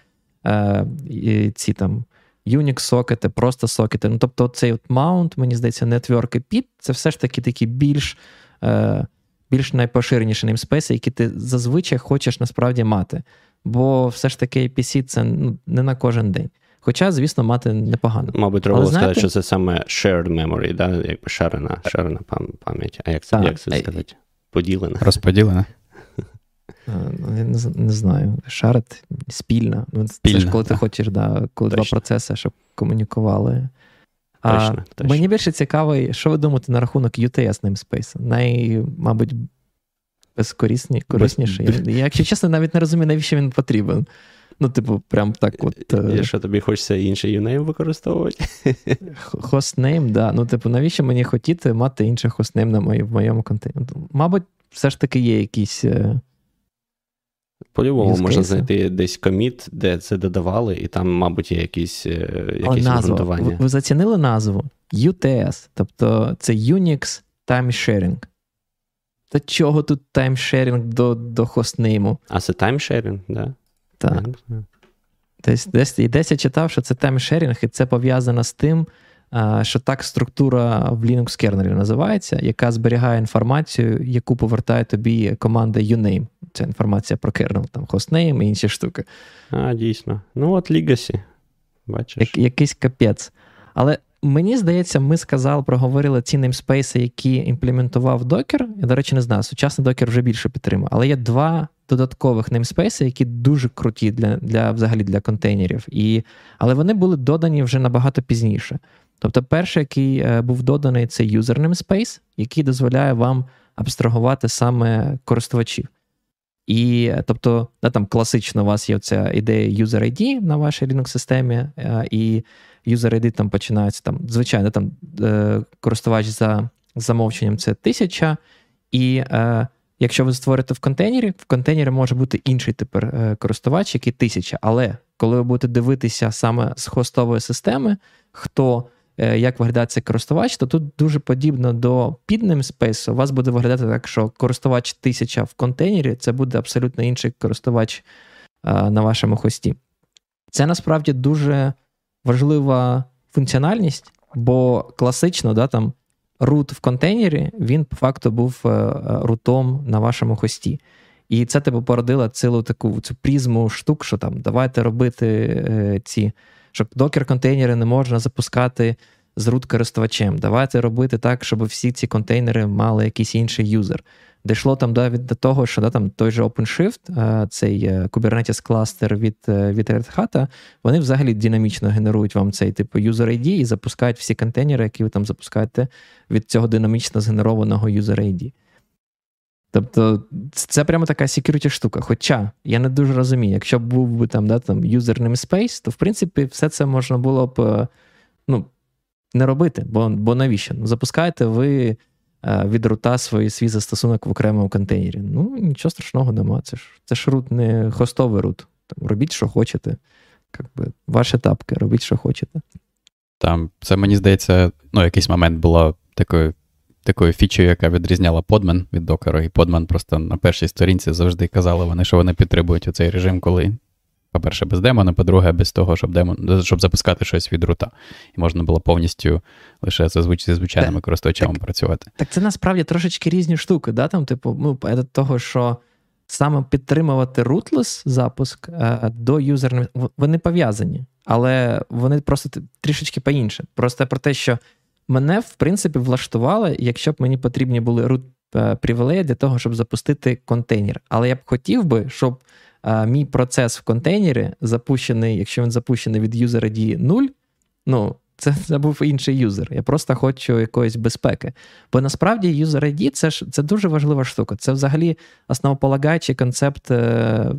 ці там Unix-сокети, просто сокети. Ну, тобто цей от mount, мені здається, network і pip, це все ж таки такі більш найпоширеніші namespace, які ти зазвичай хочеш насправді мати. Бо все ж таки IPC це не на кожен день. Хоча, звісно, мати непогано. Мабуть, треба було сказати, що це саме shared memory, да? Якби шарена пам'ять. А як це сказати? Поділена. Розподілена. Я не знаю. Shared, спільна. Це ж коли ти хочеш, да, коли точно. Два процеси, щоб комунікували. Точно. Мені більше цікаво, що ви думаєте на рахунок UTS namespace? Мабуть, безкорисніший. Я, якщо чесно, навіть не розумію, навіщо він потрібен. Прям так от... Що, тобі хочеться інший юнейм використовувати? Хостнейм, так. Да. Навіщо мені хотіти мати інший хостнейм в моєму контейнері? Мабуть, все ж таки є якісь... По-любому можна знайти десь коміт, де це додавали, і там, мабуть, є якісь обґрунтування. Ви зацінили назву? UTS. Тобто це Unix Timesharing. Та чого тут таймшерінг до хостнейму? А це таймшерінг, так? Да? Так. Десь я читав, що це таймшерінг, і це пов'язано з тим, що так структура в Linux-кернері називається, яка зберігає інформацію, яку повертає тобі команда uname. Це інформація про кернел, там хостнейм і інші штуки. А, дійсно. От legacy. Бачиш. Якийсь капець. Але мені здається, ми проговорили ці неймспейси, які імплементував Docker. Я, до речі, не знаю, сучасний Docker вже більше підтримує. Але є два додаткових неймспейси, які дуже круті взагалі для контейнерів. Але вони були додані вже набагато пізніше. Тобто перший, який був доданий, це user namespace, який дозволяє вам абстрагувати саме користувачів. І, тобто, там класично у вас є ця ідея user ID на вашій Linux-системі, і user ID там починається, звичайно, користувач за замовченням це 1000, і якщо ви створите в контейнері може бути інший тепер користувач, який 1000, але коли ви будете дивитися саме з хостової системи, як виглядає цей користувач, то тут дуже подібно до піднеймспейсу. У вас буде виглядати так, що користувач 1000 в контейнері, це буде абсолютно інший користувач на вашому хості. Це насправді дуже важлива функціональність, бо класично, рут в контейнері, він по факту був рутом на вашому хості. І це породило цілу цю призму штук, що давайте робити щоб докер-контейнери не можна запускати з рут-користувачем. Давайте робити так, щоб всі ці контейнери мали якийсь інший юзер. Дійшло до того, що той же OpenShift, цей Kubernetes кластер від Red Hat, вони взагалі динамічно генерують вам цей типу user ID і запускають всі контейнери, які ви запускаєте від цього динамічно згенерованого user ID. Тобто це прямо така security штука. Хоча я не дуже розумію, якщо б був би user namespace, то в принципі все це можна було б не робити, бо навіщо? Запускаєте ви від рута свій застосунок в окремому контейнері. Нічого страшного нема. Це ж рут, не хостовий рут. Робіть, що хочете. Ваші тапки, робіть, що хочете. Це, мені здається, якийсь момент було такою фічею, яка відрізняла Podman від Docker, і Podman просто на першій сторінці завжди казали вони, що вони підтримують оцей режим, коли, по-перше, без демона, по-друге, без того, щоб запускати щось від рута. І можна було повністю лише зі звичайними користувачами працювати. Так це насправді трошечки різні штуки, да? Того, що саме підтримувати rootless запуск до юзерних, вони пов'язані, але вони просто трішечки по-інше. Просто про те, що мене, в принципі, влаштувало, якщо б мені потрібні були root-привілеї для того, щоб запустити контейнер. Але я б хотів би, щоб мій процес в контейнері запущений, якщо він запущений від user ID 0, це був інший юзер. Я просто хочу якоїсь безпеки. Бо насправді user ID це дуже важлива штука. Це взагалі основополагаючий концепт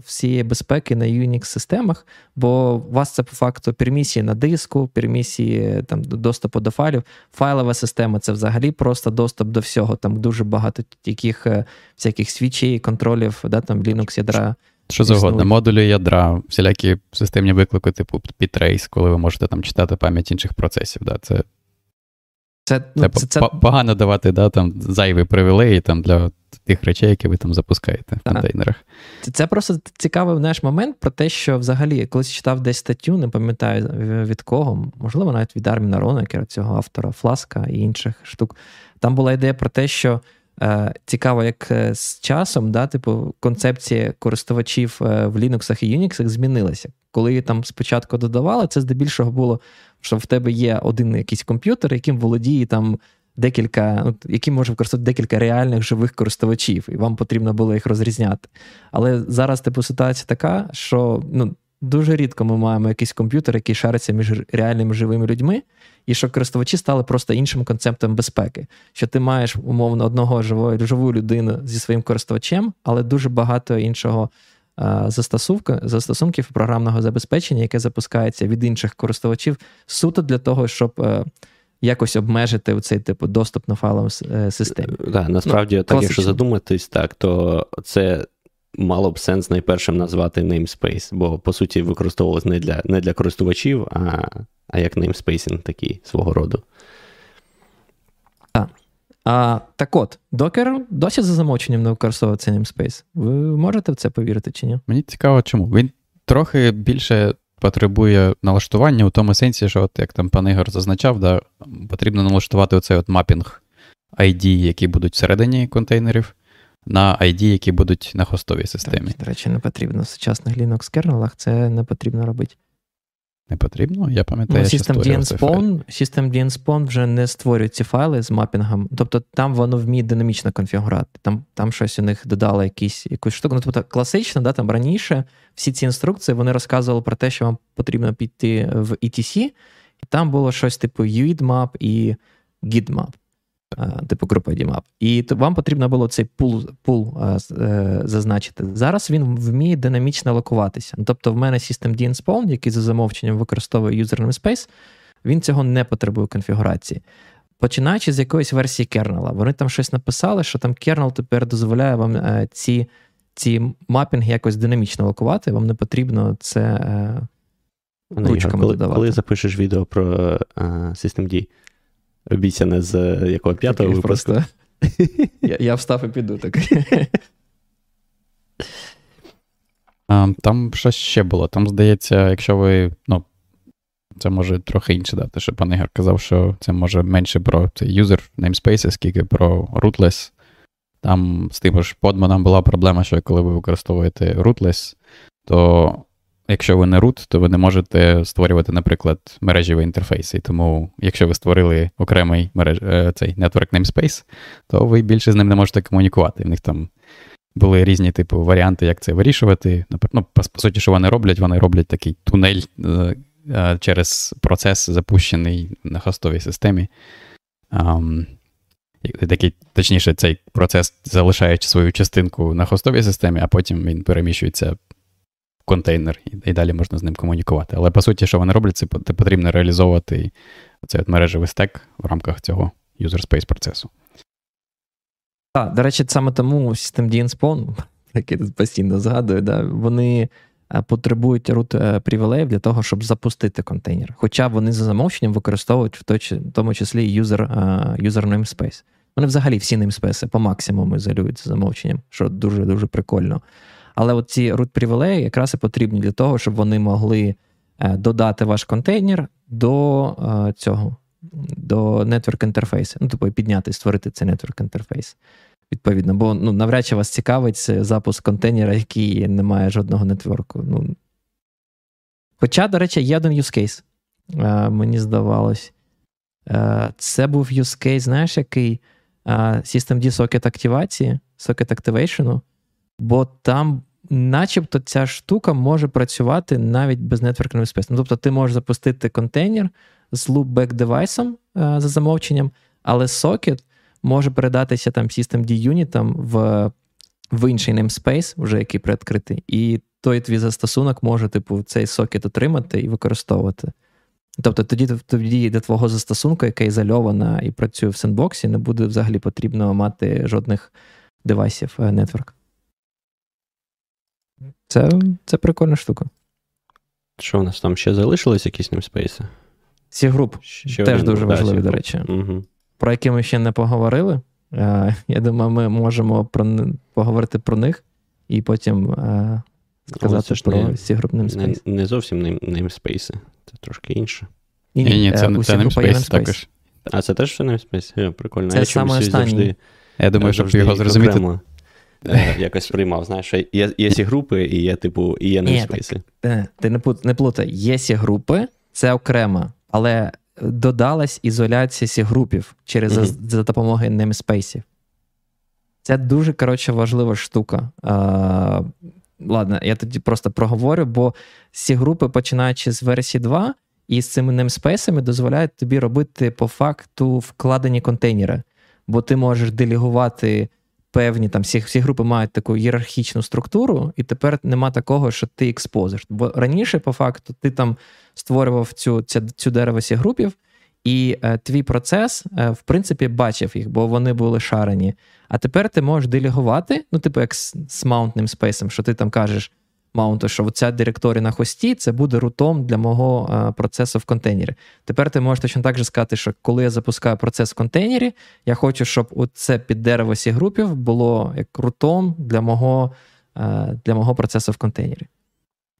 всієї безпеки на Unix-системах, бо у вас це по факту пермісії на диску, пермісії доступу до файлів. Файлова система – це взагалі просто доступ до всього. Там дуже багато таких всяких свічей, контролів, Linux ядра. Що завгодно, модулі ядра, всілякі системні виклики, типу ptrace, коли ви можете читати пам'ять інших процесів. Да? Це погано давати зайві привілеї для тих речей, які ви там запускаєте в контейнерах. Це просто цікавий наш момент про те, що взагалі, я колись читав десь статтю, не пам'ятаю від кого, можливо, навіть від Арміна Ронекера, цього автора Фласка і інших штук. Там була ідея про те, що цікаво, як з часом, да, типу, концепція користувачів в Linux і Unix змінилася. Коли там спочатку додавали, це здебільшого було, що в тебе є один якийсь комп'ютер, яким володіє там декілька, яким може використовувати декілька реальних живих користувачів, і вам потрібно було їх розрізняти. Але зараз, типу, ситуація така, що ну, дуже рідко ми маємо якийсь комп'ютер, який шариться між реальними живими людьми, і що користувачі стали просто іншим концептом безпеки. Що ти маєш, умовно, одного живу людину зі своїм користувачем, але дуже багато іншого застосунків програмного забезпечення, яке запускається від інших користувачів, суто для того, щоб якось обмежити цей типу доступ на файлову систему. Да, насправді, ну, так, якщо задуматись, так, то це мало б сенс найпершим назвати namespace, бо, по суті, використовувалось не для користувачів, а як namespace такий свого роду. Так от, Docker досі за замовченням не використовує цей namespace. Ви можете в це повірити чи ні? Мені цікаво, чому. Він трохи більше потребує налаштування у тому сенсі, що, от, як там пан Ігор зазначав, да, потрібно налаштувати оцей от мапінг ID, які будуть всередині контейнерів, на ID, які будуть на хостовій системі. Так, до речі, не потрібно. В сучасних Linux-кернелах це не потрібно робити. Не потрібно? Я пам'ятаю, що створював цей файл. Systemd-nspawn вже не створює ці файли з мапінгом. Тобто там воно вміє динамічно конфігурувати. Там щось у них додало якусь штуку. Ну, тобто класично, да, там раніше всі ці інструкції, вони розказували про те, що вам потрібно піти в ETC, і там було щось типу UID-map і GID-map. Типу група IDMAP. І вам потрібно було цей пул зазначити. Зараз він вміє динамічно локуватися. Тобто в мене systemd-nspawn, який за замовченням використовує user namespace, він цього не потребує конфігурації. Починаючи з якоїсь версії кернела. Вони там щось написали, що там кернел тепер дозволяє вам ці мапінги якось динамічно локувати. Вам не потрібно це ручками додавати. Коли запишеш відео про systemd, обіця не з якого 5-го випуску. Просто... я встав і піду так. Там щось ще було. Там, здається, якщо ви... Ну, це може трохи інше дати, що пан Ігор казав, що це може менше про цей user namespace, скільки про rootless. Там з тим ж Podman була проблема, що коли ви використовуєте rootless, то... Якщо ви не root, то ви не можете створювати, наприклад, мережеві інтерфейси. Тому, якщо ви створили окремий цей network namespace, то ви більше з ним не можете комунікувати. В них там були різні типу варіанти, як це вирішувати. Ну, по суті, що вони роблять такий тунель через процес, запущений на хостовій системі. Такий, точніше, цей процес залишає свою частинку на хостовій системі, а потім він переміщується контейнер, і далі можна з ним комунікувати. Але, по суті, що вони роблять, це потрібно реалізовувати цей мережевий стек в рамках цього user space процесу. Так, до речі, саме тому systemd-nspawn, який тут постійно згадую, да, вони потребують root привілеїв для того, щоб запустити контейнер. Хоча вони за замовченням використовують в тому числі user namespace. Вони взагалі всі namespace по максимуму ізолюють за замовченням, що дуже-дуже прикольно. Але от ці root-привілеї якраз і потрібні для того, щоб вони могли додати ваш контейнер до цього, до network-інтерфейсу. Ну, тобто підняти, створити цей network-інтерфейс. Відповідно, бо ну, навряд чи вас цікавить запуск контейнера, який не має жодного нетворку. Ну. Хоча, до речі, є один use case, мені здавалось. Це був use case, знаєш, який? Systemd socket активації, socket activation. Бо там начебто ця штука може працювати навіть без Network Namespace. Ну, тобто ти можеш запустити контейнер з loopback-девайсом за замовченням, але сокет може передатися там systemd-юнітам в інший namespace, вже який приоткритий, і той твій застосунок може типу, цей сокет отримати і використовувати. Тобто тоді до твого застосунку, яка ізольована і працює в сендбоксі, не буде взагалі потрібно мати жодних девайсів Network. Це прикольна штука. Що в нас там ще залишилось, якісь namespace? Cgroup теж дуже важливі, до речі. Про які ми ще не поговорили. Я думаю, ми можемо поговорити про них і потім сказати, що cgroup namespace. Не зовсім namespace, це трошки інше. Ні, це namespace також. А це теж все namespace? Прикольно. Це саме останній. Я думаю, щоб його зрозуміти. Якось приймав, знаєш, є cgroup і є, типу, і є namespace. Ти не плутай. Є cgroup, це окремо, але додалась ізоляція cgroup через за допомогою namespace. Це дуже, коротше, важлива штука. Ладно, я тоді просто проговорю, бо cgroup, починаючи з версії 2, і з цими namespace'ами дозволяють тобі робити по факту вкладені контейнери. Бо ти можеш делегувати певні, там, всі групи мають таку ієрархічну структуру, і тепер нема такого, що ти експозиш. Бо раніше, по факту, ти там створював цю дерево cgroup, і твій процес, в принципі, бачив їх, бо вони були шарені. А тепер ти можеш делегувати, ну, типу, як з маунтним спейсом, що ти там кажеш маунту, що ця директорія на хості, це буде рутом для мого процесу в контейнері. Тепер ти можеш точно так же сказати, що коли я запускаю процес в контейнері, я хочу, щоб оце під дерево cgroup було як рутом для мого процесу в контейнері.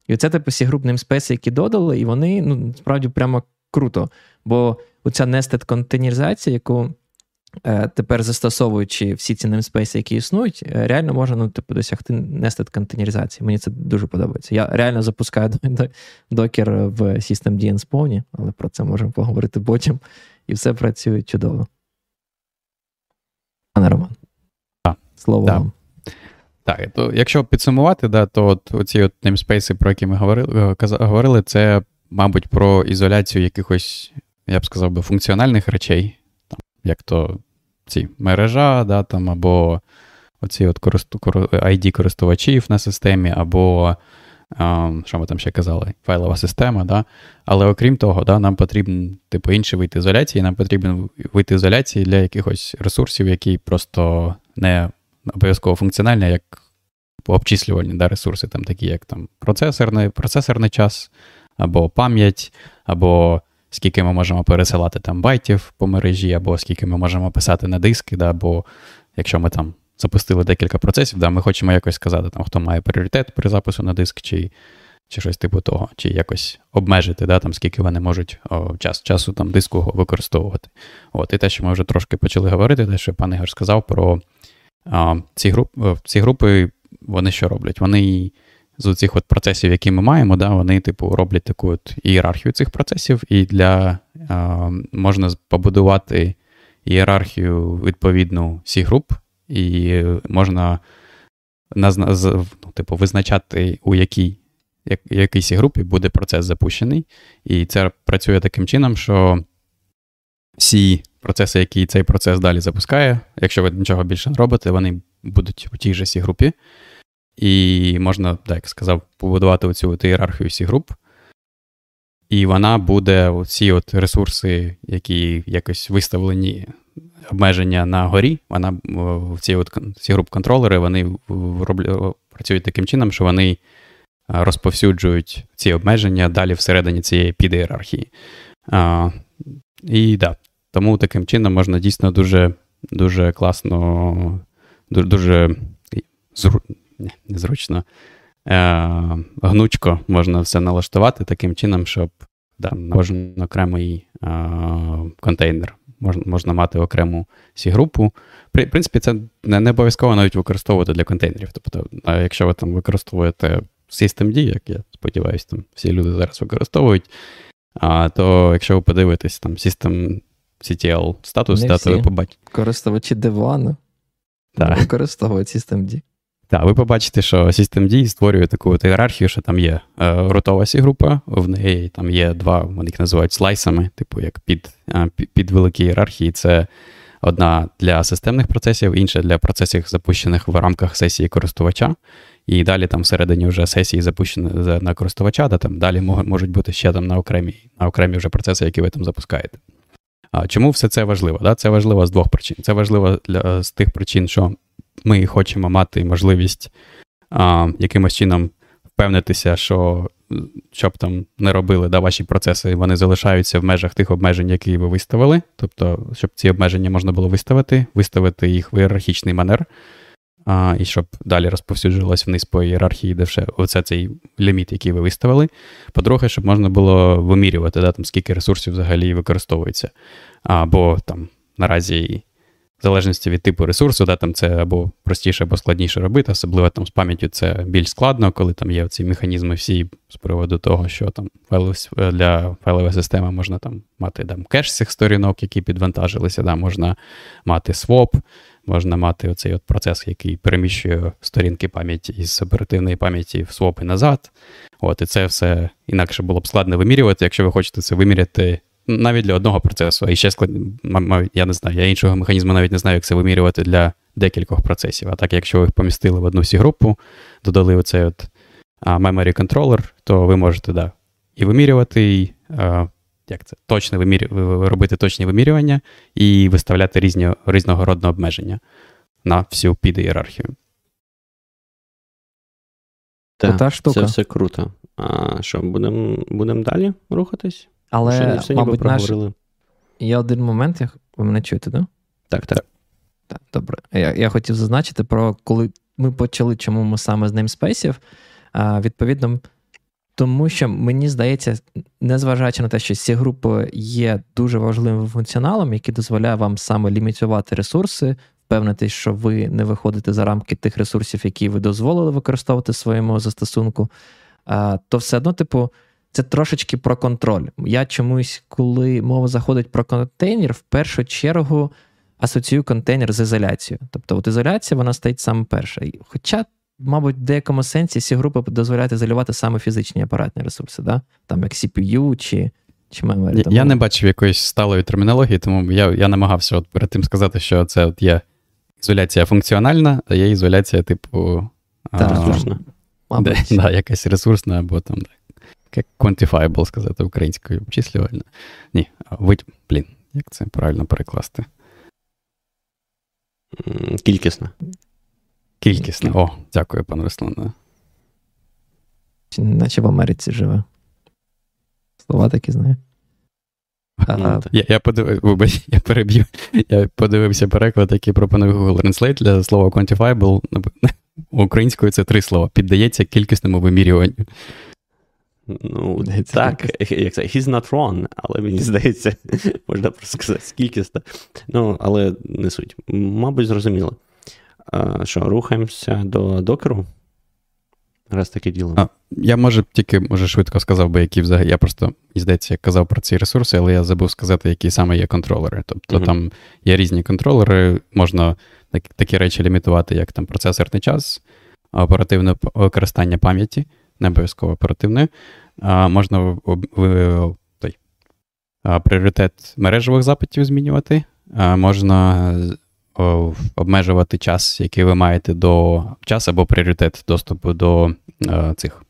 І оце типу cgroup namespace, які додали, і вони, ну, справді, прямо круто. Бо оця nested контейнеризація, яку тепер застосовуючи всі ці namespace, які існують, реально можна, ну, типу, досягти nested контейнеризації. Мені це дуже подобається. Я реально запускаю Docker в systemd-nspawn, але про це можемо поговорити потім. І все працює чудово. Пане Роман, слово вам. Так, то якщо підсумувати, то оці от namespace, про які ми говорили, це, мабуть, про ізоляцію якихось, я б сказав би, функціональних речей, як то ці мережа, да, там, або оці от ID-користувачів на системі, або, що ми там ще казали, файлова система. Да? Але окрім того, да, нам потрібен типу, інший вид ізоляції, нам потрібен вид ізоляції для якихось ресурсів, які просто не обов'язково функціональні, як обчислювальні, да, ресурси, там, такі як там, процесорний час, або пам'ять, або скільки ми можемо пересилати там байтів по мережі, або скільки ми можемо писати на диски, да, бо якщо ми там запустили декілька процесів, да, ми хочемо якось сказати, там, хто має пріоритет при запису на диск, чи щось типу того, чи якось обмежити, да, там, скільки вони можуть часу там, диску використовувати. От, і те, що ми вже трошки почали говорити, те, що пан Ігор сказав про ці групи, вони що роблять? Вони з цих от процесів, які ми маємо, да, вони типу, роблять таку от ієрархію цих процесів, і можна побудувати ієрархію відповідну cgroup, і можна типу, визначати, у якій cgroup буде процес запущений. І це працює таким чином, що всі процеси, які цей процес далі запускає, якщо ви нічого більше не робите, вони будуть у тій же cgroup. І можна, так як сказав, побудувати оцю ієрархію cgroup, і вона буде оці от ресурси, які якось виставлені обмеження на горі, вона ці от cgroup-контролери, вони працюють таким чином, що вони розповсюджують ці обмеження далі всередині цієї підієрархії. І да, тому таким чином можна дійсно дуже, дуже класно, дуже незручно, гнучко можна все налаштувати таким чином, щоб на кожен окремий контейнер можна мати окрему cgroup. В принципі, це не обов'язково навіть використовувати для контейнерів. Тобто, якщо ви там використовуєте SystemD, як я сподіваюся, там всі люди зараз використовують, то якщо ви подивитесь там systemctl статус, то ви побачите. Користувачі Devuan використовують SystemD. Так, ви побачите, що SystemD створює таку ієрархію, що там є рутова cgroup, в неї там є два, вони їх називають слайсами, типу як під великі ієрархії. Це одна для системних процесів, інша для процесів, запущених в рамках сесії користувача. І далі там всередині вже сесії запущені на користувача, да, там далі можуть бути ще там на окремі вже процеси, які ви там запускаєте. Чому все це важливо? Да? Це важливо з двох причин. Це важливо з тих причин, що ми хочемо мати можливість якимось чином впевнитися, що б там не робили, да, ваші процеси, вони залишаються в межах тих обмежень, які ви виставили. Тобто, щоб ці обмеження можна було виставити їх в ієрархічний манер, і щоб далі розповсюджувалось вниз по ієрархії, де все, оце цей ліміт, який ви виставили. По-друге, щоб можна було вимірювати, да, там, скільки ресурсів взагалі використовується. Або там наразі, в залежності від типу ресурсу, да, там це або простіше, або складніше робити, особливо там з пам'яттю це більш складно, коли там є ці механізми всі з приводу того, що там для файлової системи можна там мати там кеш цих сторінок, які підвантажилися, да, можна мати своп, можна мати оцей от процес, який переміщує сторінки пам'яті із оперативної пам'яті в своп і назад. От, і це все інакше було б складно вимірювати, якщо ви хочете це виміряти навіть для одного процесу, і ще я не знаю, я іншого механізму навіть не знаю, як це вимірювати для декількох процесів. А так, якщо ви їх помістили в одну всі групу, додали оцей от memory controller, то ви можете, да, і вимірювати, і робити точні вимірювання, і виставляти різного роду обмеження на всю під-ієрархію. Так, це все круто. А що, будемо далі рухатись? Але, мабуть, є один момент, ви мене чуєте, да? Так, добре. Я хотів зазначити про, коли ми почали, чому ми саме з неймспейсів, відповідно, тому що, мені здається, незважаючи на те, що ці групи є дуже важливим функціоналом, який дозволяє вам саме лімітувати ресурси, впевнитись, що ви не виходите за рамки тих ресурсів, які ви дозволили використовувати в своєму застосунку, то все одно, типу, це трошечки про контроль. Я чомусь, коли мова заходить про контейнер, в першу чергу асоціюю контейнер з ізоляцією. Тобто от ізоляція, вона стоїть саме перша. Хоча, мабуть, в деякому сенсі ці групи дозволяють ізолювати саме фізичні апаратні ресурси, да? Там як CPU чи memory. Я не бачив якоїсь сталої термінології, тому я намагався от перед тим сказати, що це от є ізоляція функціональна, а є ізоляція типу... ресурсна. Мабуть. Да, якась ресурсна або там... Як quantifiable сказати українською, обчислювальна. Ні, як це правильно перекласти? Кількісна. О, дякую, пан Руслан. Наче в Америці живе. Слова такі знає. Я подивився переклад, який пропонує Google Translate для слова quantifiable. Українською це 3 слова. Піддається кількісному вимірюванню. Ну, так, як це, he's not wrong, але мені здається, можна просто сказати, скільки ста. Ну, але не суть. Мабуть, зрозуміло. Що, рухаємося до докеру? Раз таке діло. Я, може, швидко сказав би, які взагалі. Я просто, здається, казав про ці ресурси, але я забув сказати, які саме є контролери. Тобто там є різні контролери, можна такі речі лімітувати, як там процесорний час, оперативне використання пам'яті, не обов'язково оперативне, можна пріоритет мережевих запитів змінювати, можна обмежувати час, який ви маєте до часу, або пріоритет доступу до цих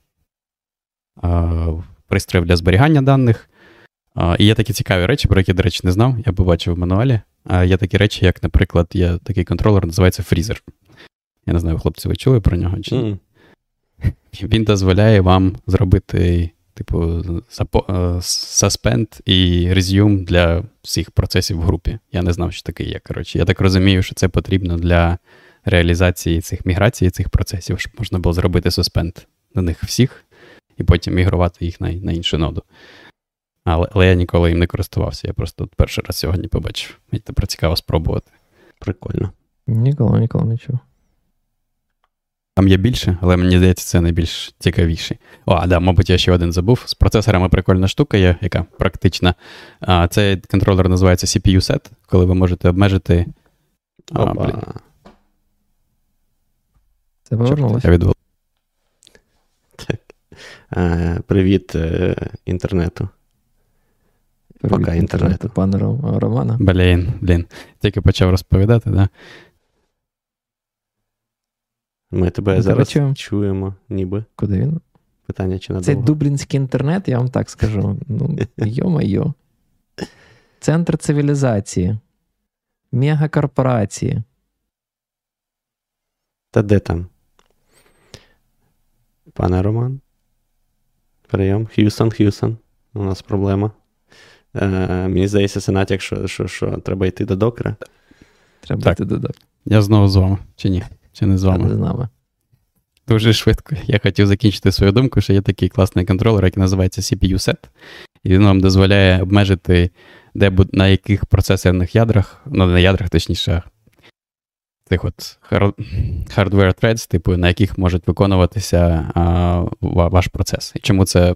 пристроїв для зберігання даних. І є такі цікаві речі, про які, до речі, не знав, я побачив в мануалі. Є такі речі, як, наприклад, є такий контролер, називається фрізер. Я не знаю, хлопці, ви чули про нього чи ні? Він дозволяє вам зробити, типу, suspend і resume для всіх процесів в групі. Я не знав, що таке є, коротше. Я так розумію, що це потрібно для реалізації цих міграцій, цих процесів, щоб можна було зробити suspend на них всіх і потім мігрувати їх на іншу ноду. Але я ніколи їм не користувався, я просто перший раз сьогодні побачив. Мені тепер цікаво спробувати. Прикольно. Ніколи не чув. Там є більше, але мені здається, це найбільш цікавіші. Мабуть, я ще один забув. З процесорами прикольна штука є, яка практична. Цей контролер називається CPU-set, коли ви можете обмежити... Це повернулося. Привіт інтернету. Пока інтернету. Пане Романа. Блін. Тільки почав розповідати, так? Да? Ми тебе зараз чуємо, ніби. Куди він? Питання чи надовго? Це дублінський інтернет, я вам так скажу. Ну, йо-майо. Центр цивілізації. Мегакорпорації. Та де там? Пане Роман. Прийом. Хьюстон. У нас проблема. Мені здається, Сенат, якщо що, треба йти до Докера. Я знову з вами. Чи ні? Чи не з вами? З нами. Дуже швидко. Я хотів закінчити свою думку, що є такий класний контролер, який називається CPU-set. І він вам дозволяє обмежити, де, на яких процесорних ядрах, ну не ядрах, точніше, тих от hardware threads, типу, на яких може виконуватися ваш процес. І чому це,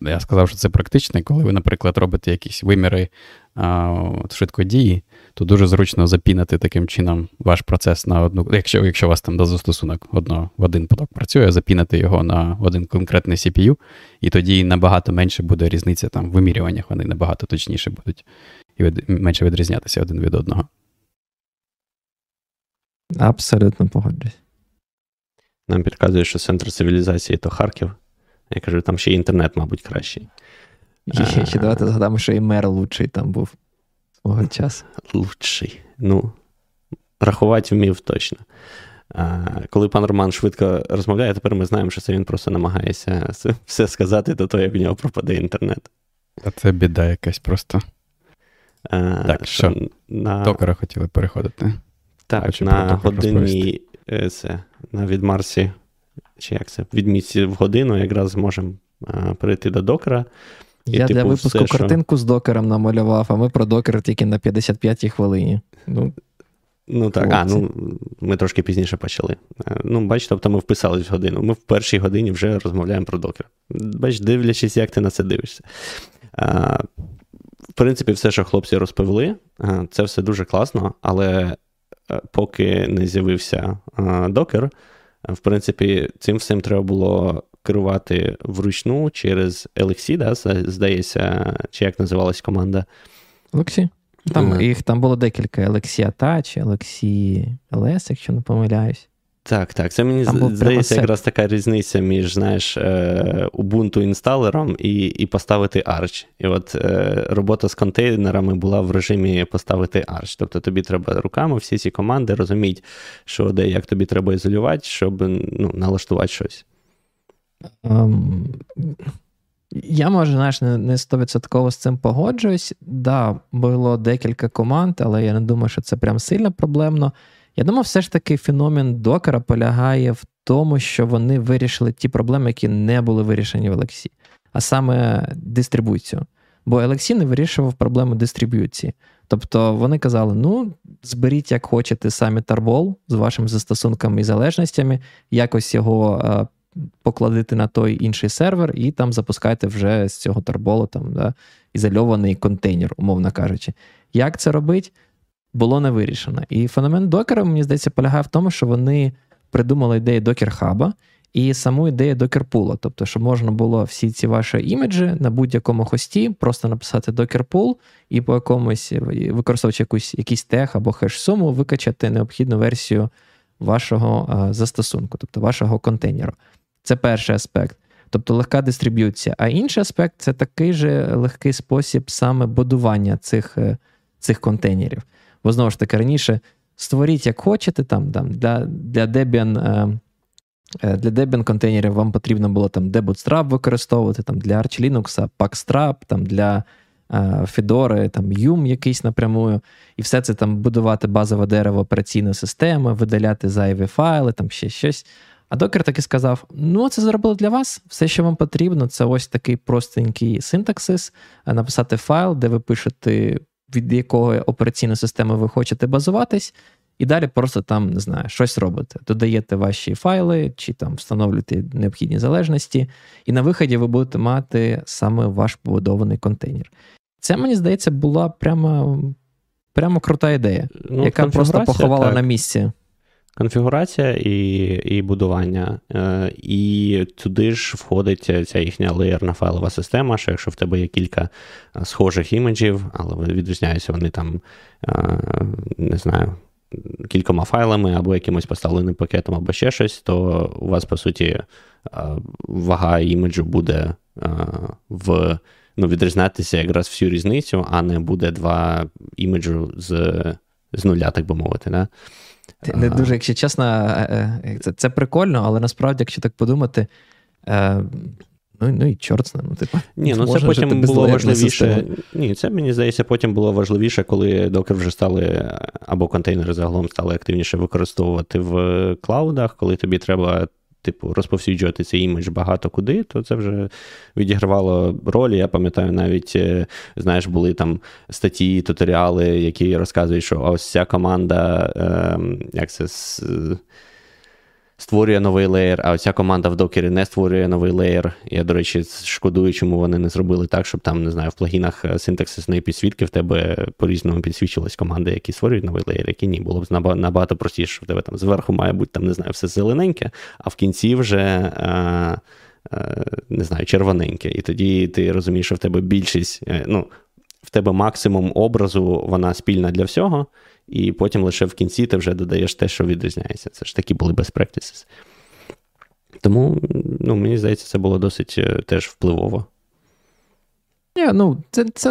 я сказав, що це практично, коли ви, наприклад, робите якісь виміри швидкодії, то дуже зручно запінити таким чином ваш процес на одну, якщо у вас там застосунок в один поток працює, запінити його на один конкретний CPU, і тоді набагато менше буде різниця там в вимірюваннях, вони набагато точніше будуть і менше відрізнятися один від одного. Абсолютно погоджуюсь. Нам підказує, що центр цивілізації то Харків. Я кажу, там ще й інтернет, мабуть, кращий. Ще давайте згадаємо, що і мер лучший там був свого часу. Лучший. Ну, рахувати вмів точно. Коли пан Роман швидко розмовляє, тепер ми знаємо, що це він просто намагається все сказати до того, як в нього пропаде інтернет. Та це біда якась просто. Так, що? На Докера хотіли переходити. Так, хочу на годинній на відмарсі. Чи як це, відмітці в годину, якраз можемо перейти до Докера. Я для випуску все, картинку з Докером намалював, а ми про Докер тільки на 55-й хвилині. Ну так, хлопці. Ми трошки пізніше почали. Бач, тобто ми вписались в годину. Ми в першій годині вже розмовляємо про Докер. Бач, дивлячись, як ти на це дивишся. В принципі, все, що хлопці розповіли, це все дуже класно, але поки не з'явився Докер, в принципі, цим всім треба було керувати вручну через LXC, да, здається, чи як називалась команда? LXC. Там було декілька. LXC Attach, LXC LS, якщо не помиляюсь. Так. Це мені здається якраз така різниця між, знаєш, Ubuntu інсталером і поставити Arch. І от робота з контейнерами була в режимі поставити Arch. Тобто тобі треба руками всі ці команди розуміти, що де, як тобі треба ізолювати, щоб налаштувати щось. Я, може, знаєш, не 100% з цим погоджуюсь. Да, було декілька команд, але я не думаю, що це прям сильно проблемно. Я думаю, все ж таки феномен Докера полягає в тому, що вони вирішили ті проблеми, які не були вирішені в LXC, а саме дистрибуцію. Бо LXC не вирішував проблему дистриб'юції. Тобто вони казали, зберіть як хочете самі тарбол з вашими застосунками і залежностями, якось його покладити на той інший сервер і там запускайте вже з цього тарболу ізольований контейнер, умовно кажучи. Як це робить? Було не вирішено. І феномен Докера, мені здається, полягає в тому, що вони придумали ідею Докер-хаба і саму ідею Докер-пула. Тобто, щоб можна було всі ці ваші імеджі на будь-якому хості просто написати Докер-пул і по якомусь, використовуючи якийсь тег або хеш-суму, викачати необхідну версію вашого застосунку, тобто вашого контейнеру. Це перший аспект. Тобто легка дистриб'юція. А інший аспект – це такий же легкий спосіб саме будування цих контейнерів. Бо, знову ж таки, раніше створіть, як хочете, для Debian контейнерів вам потрібно було де Bootstrap використовувати, для Arch Linux, Packstrap, для Fedora, Yum якийсь напрямую. І все це будувати базове дерево операційної системи, видаляти зайві файли, ще щось. А Docker таки сказав, це зробили для вас, все, що вам потрібно, це ось такий простенький синтаксис, написати файл, де ви пишете, від якої операційної системи ви хочете базуватись, і далі просто не знаю, щось робите. Додаєте ваші файли, чи встановлюєте необхідні залежності, і на виході ви будете мати саме ваш побудований контейнер. Це, мені здається, була прямо крута ідея, яка просто поховала на місці. Конфігурація і будування. І туди ж входить ця їхня леєрна файлова система, що якщо в тебе є кілька схожих імеджів, але відрізняються вони кількома файлами або якимось поставленим пакетом, або ще щось, то у вас, по суті, вага імеджу буде відрізнятися якраз всю різницю, а не буде два імеджу з нуля, так би мовити, да? Не дуже, якщо чесно, це прикольно, але насправді, якщо так подумати, ну і чорт з ним. Типу, ні, ну це потім було важливіше. Ні, це, мені здається, потім було важливіше, коли Docker вже стали, або контейнери загалом стали активніше використовувати в клаудах, коли тобі треба, типу, розповсюджувати цей імідж багато куди, то це вже відігравало роль. Я пам'ятаю, навіть, знаєш, були там статті, туторіали, які розказують, що ось ця команда, як це, створює новий леєр, а оця команда в докері не створює новий леєр. Я, до речі, шкодую, чому вони не зробили так, щоб там, не знаю, в плагінах синтаксисної підсвітки в тебе по-різному підсвічувались команди, які створюють новий леєр, які ні. Було б набагато простіше, що в тебе там зверху має бути, там, не знаю, все зелененьке, а в кінці вже, не знаю, червоненьке. І тоді ти розумієш, що в тебе більшість, ну, в тебе максимум образу, вона спільна для всього, і потім лише в кінці ти вже додаєш те, що відрізняється. Це ж такі були best practices. Тому, ну, мені здається, це було досить теж впливово. Ні, ну,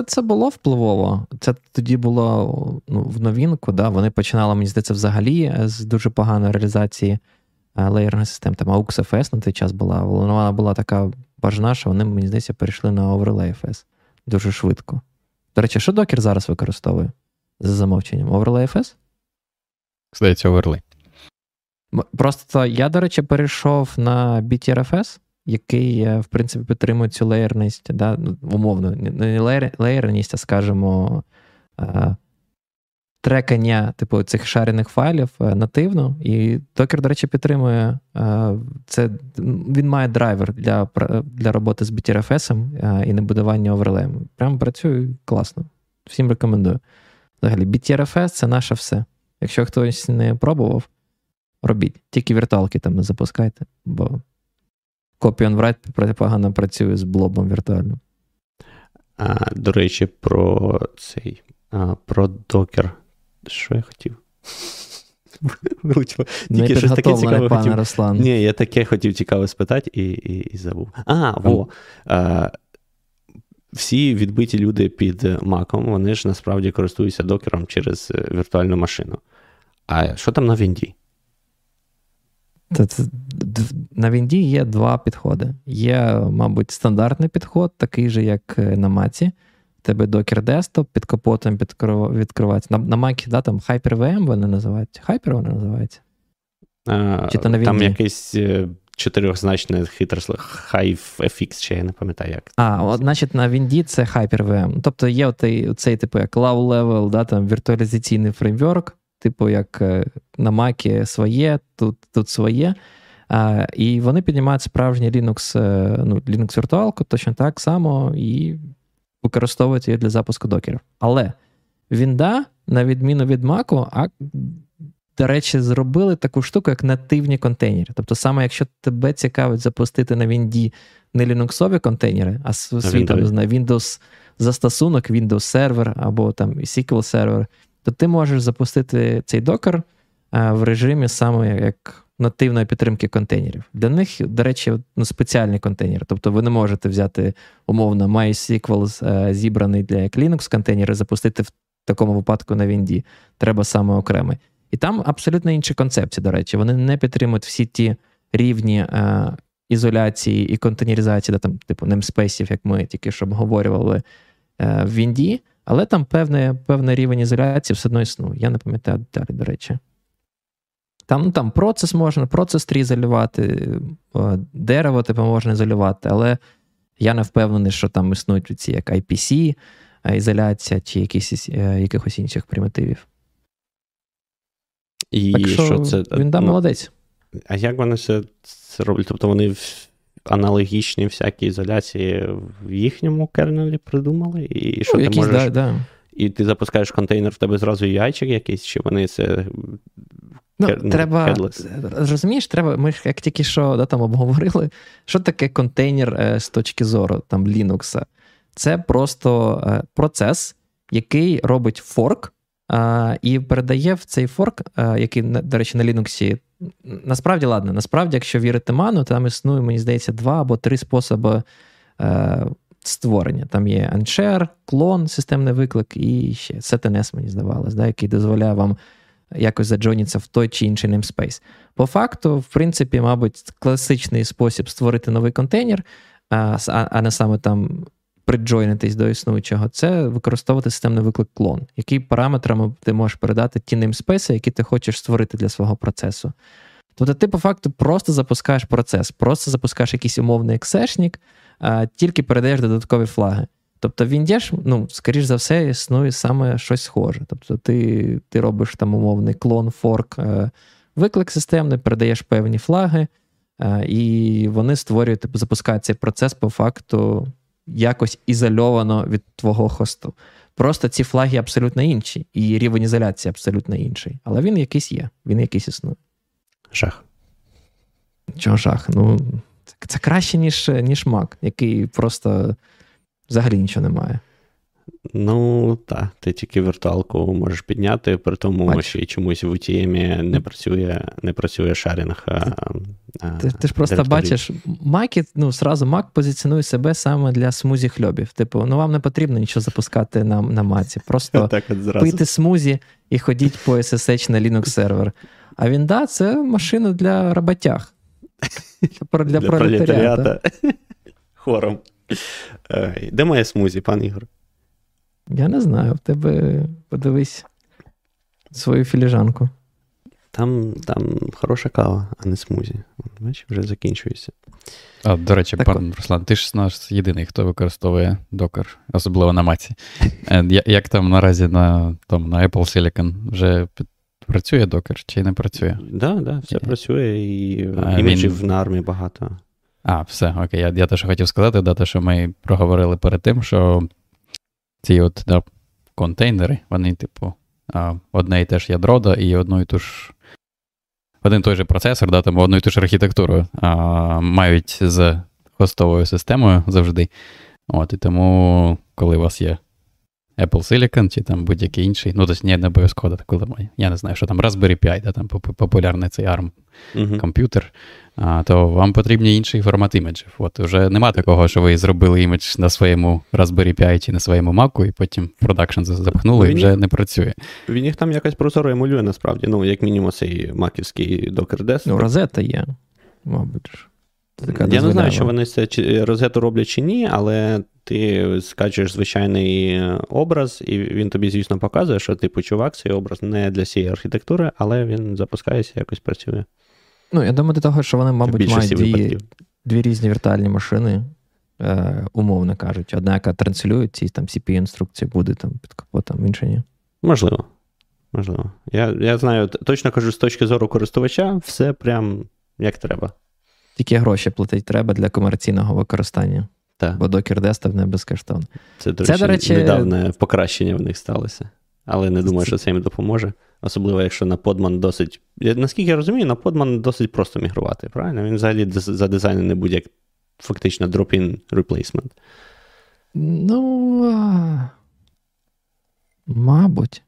це було впливово. Це тоді було, ну, в новинку, да? Вони починали, мені здається, взагалі з дуже поганої реалізації леєрних систем. Там AUXFS на той час була. Вона була така важна, що вони, мені здається, перейшли на OverlayFS дуже швидко. До речі, що Docker зараз використовує? За замовченням. OverlayFS? Здається, Overlay. Просто я, до речі, перейшов на BTRFS, який, в принципі, підтримує цю леєрність, да? Умовно, не леєрність, а, скажімо, трекання, типу, цих шарених файлів нативно. І Docker, до речі, підтримує це. Він має драйвер для роботи з BTRFS і не будування оверлеєм. Прямо працює класно. Всім рекомендую. Взагалі, BTRFS – це наше все. Якщо хтось не пробував, робіть. Тільки віртуалки там не запускайте, бо copy on write погано працює з блобом віртуальним. До речі, про Docker. Що я хотів? Тільки щось таке цікаве хотів. Ні, я таке хотів цікаве спитати і забув. Всі відбиті люди під Macом, вони ж насправді користуються докером через віртуальну машину. А що там на Вінді? На Вінді є два підходи. Є, мабуть, стандартний підход, такий же, як на Маці. Тебе Docker Desktop під капотом відкривається. На Маці, да, там HyperVM вони називають. Hyper вони називаються? Чи то на Вінді? Там якийсь... чотирьохзначне хитрство, HiveFX, чи я не пам'ятаю як. Значить, на Вінді це HyperVM. Тобто є оцей, типу, як low-level, да, там, віртуалізаційний фреймворк, типу, як на Макі своє, тут своє. І вони піднімають справжній Linux, ну, Linux-віртуалку, точно так само, і використовують її для запуску докерів. Але Вінда, на відміну від Маку, до речі, зробили таку штуку, як нативні контейнери. Тобто саме якщо тебе цікавить запустити на Вінді не лінуксові контейнери, а свій там, Windows застосунок, Windows сервер або там SQL сервер, то ти можеш запустити цей докер в режимі саме як нативної підтримки контейнерів. Для них, до речі, ну, спеціальні контейнери. Тобто ви не можете взяти, умовно, MySQL зібраний для Linux контейнер і запустити в такому випадку на Вінді. Треба саме окремий. І там абсолютно інші концепції, до речі. Вони не підтримують всі ті рівні ізоляції і контейнеризації, да, там, типу namespaces, як ми тільки що обговорювали в Вінді, але там певний рівень ізоляції все одно існує. Я не пам'ятаю далі, до речі. Там процес можна, процес трі ізолювати, дерево типу, можна ізолювати, але я не впевнений, що там існують ці як IPC, ізоляція чи якихось інших примітивів. І так що це, він дав, ну, молодець. А як вони це роблять? Тобто вони аналогічні всякі ізоляції в їхньому кернелі придумали? І що, ну, ти якісь, можеш... Да. І ти запускаєш контейнер, в тебе зразу UI-чик якийсь? Чи вони це... Ну, треба, ми ж як тільки що, да, там обговорили, що таке контейнер з точки зору там Linux. Це просто процес, який робить форк, і передає в цей форк, який, до речі, на Linux. Насправді, якщо вірити ману, там існує, мені здається, 2 або 3 способи створення. Там є unshare, клон, системний виклик і ще setns, мені здавалось, да, який дозволяє вам якось заджоніться в той чи інший namespace. По факту, в принципі, мабуть, класичний спосіб створити новий контейнер, а не саме там приджойнитись до існуючого, це використовувати системний виклик клон, який параметрами ти можеш передати ті namespace, які ти хочеш створити для свого процесу. Тобто ти по факту просто запускаєш процес, просто запускаєш якийсь умовний ексешник, тільки передаєш додаткові флаги. Тобто він йдеш, ну, скоріш за все, існує саме щось схоже. Тобто ти робиш там умовний клон, форк, виклик системний, передаєш певні флаги, і вони створюють, запускають цей процес по факту якось ізольовано від твого хосту. Просто ці флаги абсолютно інші, і рівень ізоляції абсолютно інший. Але він якийсь є, він якийсь існує. Жах. Чого жах? Ну, це краще, ніж Mac, який просто взагалі нічого не має. Ну, так. Ти тільки віртуалку можеш підняти, при тому ще й чомусь в UTM не працює шарінг. Ти ж просто бачиш, Mac, ну, сразу Mac позиціонує себе саме для смузі-хльобів. Типу, ну, вам не потрібно нічого запускати на Маці. Просто пийте смузі і ходіть по SSH на Linux-сервер. А Вінда — це машина для роботяг. Для пролетаріата. Хором. Де моє смузі, пан Ігор? Я не знаю, в тебе подивись свою філіжанку. Там хороша кава, а не смузі. Бачиш, вже закінчується. А, до речі, так, пан Руслан, ти ж наш єдиний, хто використовує Docker, особливо на Маці. Як там наразі на Apple Silicon вже працює Docker чи не працює? Так, все працює і іміджів на армії багато. Все, окей. Я теж хотів сказати, те, що ми проговорили перед тим, що ці контейнери, вони, типу, одне і те ж ядро, і один і той же процесор, тому одну і ту ж архітектуру мають з хостовою системою завжди. І тому, коли у вас є Apple Silicon чи там будь-який інший, не обов'язково, я не знаю, що там Raspberry Pi, там популярний цей ARM комп'ютер, то вам потрібні інший формат іміджів. Вже нема такого, що ви зробили імідж на своєму Raspberry Pi чи на своєму Mac, і потім продакшн запхнули, і вже не працює. Він їх там якось прозоро емулює, насправді, як мінімум цей маківський Docker Desk. Розета є, мабуть. Я не знаю, що вони це розету роблять чи ні, але ти скачуєш звичайний образ, і він тобі, звісно, показує, що типу чувак, цей образ не для цієї архітектури, але він запускається, якось працює. Я думаю, до того, що вони, мабуть, мають дві різні віртуальні машини, умовно кажучи. Одна, яка транслює ці CP-інструкції, буде під капотом, інша ні. Можливо. Я знаю, точно кажу, з точки зору користувача, все прям як треба. Тільки гроші платити треба для комерційного використання. Так. Бо Docker Desktop не безкоштовно. Це, до речі, недавне покращення в них сталося. Але не думаю, що це їм допоможе. Особливо, якщо на Podman досить... Наскільки я розумію, на Podman досить просто мігрувати, правильно? Він взагалі за дизайном не буде як фактично drop-in replacement. Мабуть.